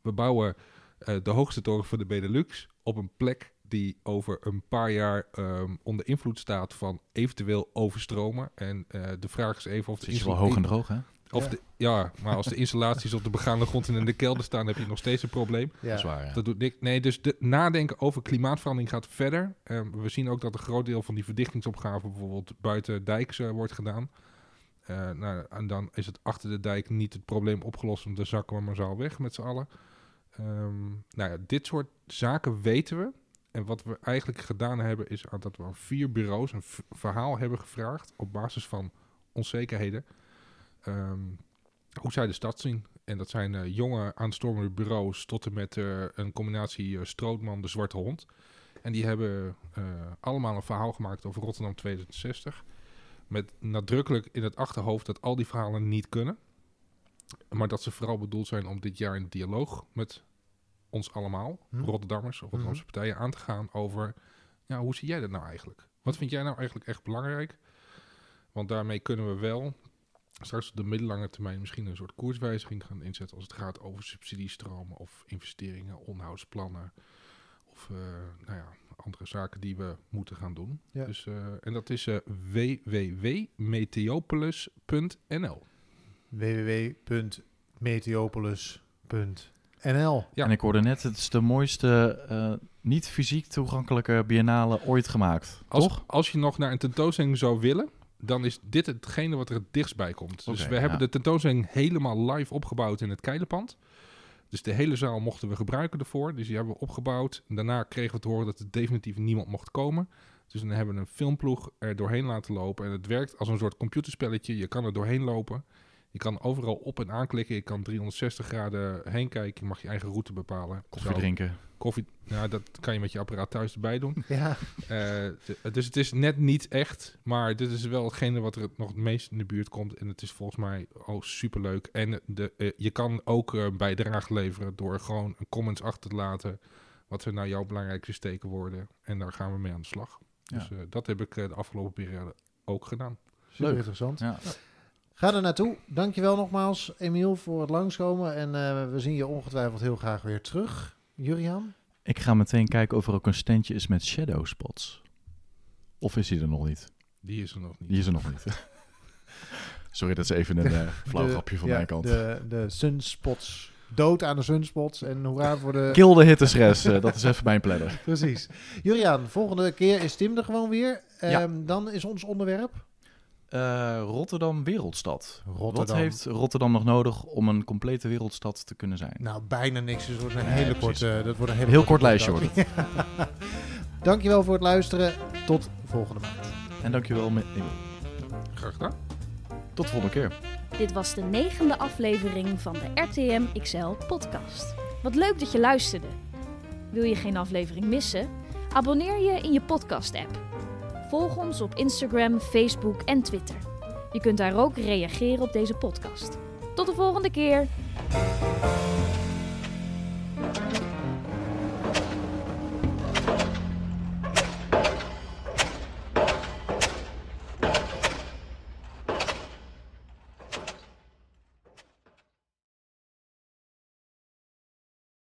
we bouwen uh, de hoogste toren van de Benelux op een plek die over een paar jaar um, onder invloed staat van eventueel overstromen. En uh, de vraag is even of... Het is wel hoog en droog, hè? Of ja. De, ja, maar als de installaties op de begaande grond en in de kelder staan, heb je nog steeds een probleem. Ja. Dat is waar, ja. Dat doet niks. Nee, dus de nadenken over klimaatverandering gaat verder. Um, we zien ook dat een groot deel van die verdichtingsopgave bijvoorbeeld buiten dijks uh, wordt gedaan. Uh, nou, en dan is het achter de dijk niet het probleem opgelost, om dan zakken we maar zo weg met z'n allen. Um, nou ja, dit soort zaken weten we. En wat we eigenlijk gedaan hebben is dat we aan vier bureaus een v- verhaal hebben gevraagd op basis van onzekerheden. Um, hoe zij de stad zien. En dat zijn uh, jonge aanstormende bureaus tot en met uh, een combinatie uh, Strootman, de Zwarte Hond. En die hebben uh, allemaal een verhaal gemaakt over Rotterdam tweeduizend zestig. Met nadrukkelijk in het achterhoofd dat al die verhalen niet kunnen. Maar dat ze vooral bedoeld zijn om dit jaar in dialoog met ons allemaal, hmm. Rotterdammers of Rotterdamse hmm. partijen, aan te gaan over, ja, hoe zie jij dat nou eigenlijk? Wat vind jij nou eigenlijk echt belangrijk? Want daarmee kunnen we wel straks op de middellange termijn misschien een soort koerswijziging gaan inzetten als het gaat over subsidiestromen of investeringen, onderhoudsplannen of uh, nou ja, andere zaken die we moeten gaan doen. Ja. Dus, uh, en dat is uh, w w w punt meteopolis punt n l. w w w punt meteopolis punt n l. Ja. En ik hoorde net, het is de mooiste uh, niet fysiek toegankelijke biennale ooit gemaakt, als, toch? Als je nog naar een tentoonstelling zou willen, dan is dit hetgene wat er het dichtst bij komt. Okay, dus we ja. hebben de tentoonstelling helemaal live opgebouwd in het Keilerpand. Dus de hele zaal mochten we gebruiken ervoor. Dus die hebben we opgebouwd. Daarna kregen we te horen dat er definitief niemand mocht komen. Dus dan hebben we een filmploeg er doorheen laten lopen. En het werkt als een soort computerspelletje. Je kan er doorheen lopen. Je kan overal op en aanklikken. Je kan driehonderdzestig graden heen kijken. Je mag je eigen route bepalen. Koffie Zo, drinken. Koffie, nou, dat kan je met je apparaat thuis erbij doen. Ja. Uh, dus het is net niet echt. Maar dit is wel hetgene wat er nog het meest in de buurt komt. En het is volgens mij oh, superleuk. En de, uh, je kan ook uh, bijdrage leveren door gewoon een comments achter te laten. Wat zijn nou jouw belangrijkste steekwoorden? En daar gaan we mee aan de slag. Ja. Dus uh, dat heb ik uh, de afgelopen periode ook gedaan. Super leuk. Interessant. Ja. Ja. Ga er naartoe. Dankjewel nogmaals, Emiel, voor het langskomen. En uh, we zien je ongetwijfeld heel graag weer terug. Jurian? Ik ga meteen kijken of er ook een standje is met shadow spots. Of is die er nog niet? Die is er nog niet. Die is er nog niet. Sorry, dat is even een uh, flauw grapje van de, mijn kant. De, de sunspots. Dood aan de sunspots en hoera voor de... Kill de hittestress, dat is even mijn planner. Precies. Jurian, volgende keer is Tim er gewoon weer. Ja. Um, dan is ons onderwerp... Uh, Rotterdam Wereldstad. Rotterdam. Wat heeft Rotterdam nog nodig om een complete wereldstad te kunnen zijn? Nou, bijna niks. Dus dat wordt een hele nee, korte, dat wordt een hele heel kort lijstje. Wordt het. Ja. Dankjewel voor het luisteren. Tot volgende maand. En dankjewel. Met... Graag gedaan. Tot de volgende keer. Dit was de negende aflevering van de R T M X L podcast. Wat leuk dat je luisterde. Wil je geen aflevering missen? Abonneer je in je podcast app. Volg ons op Instagram, Facebook en Twitter. Je kunt daar ook reageren op deze podcast. Tot de volgende keer!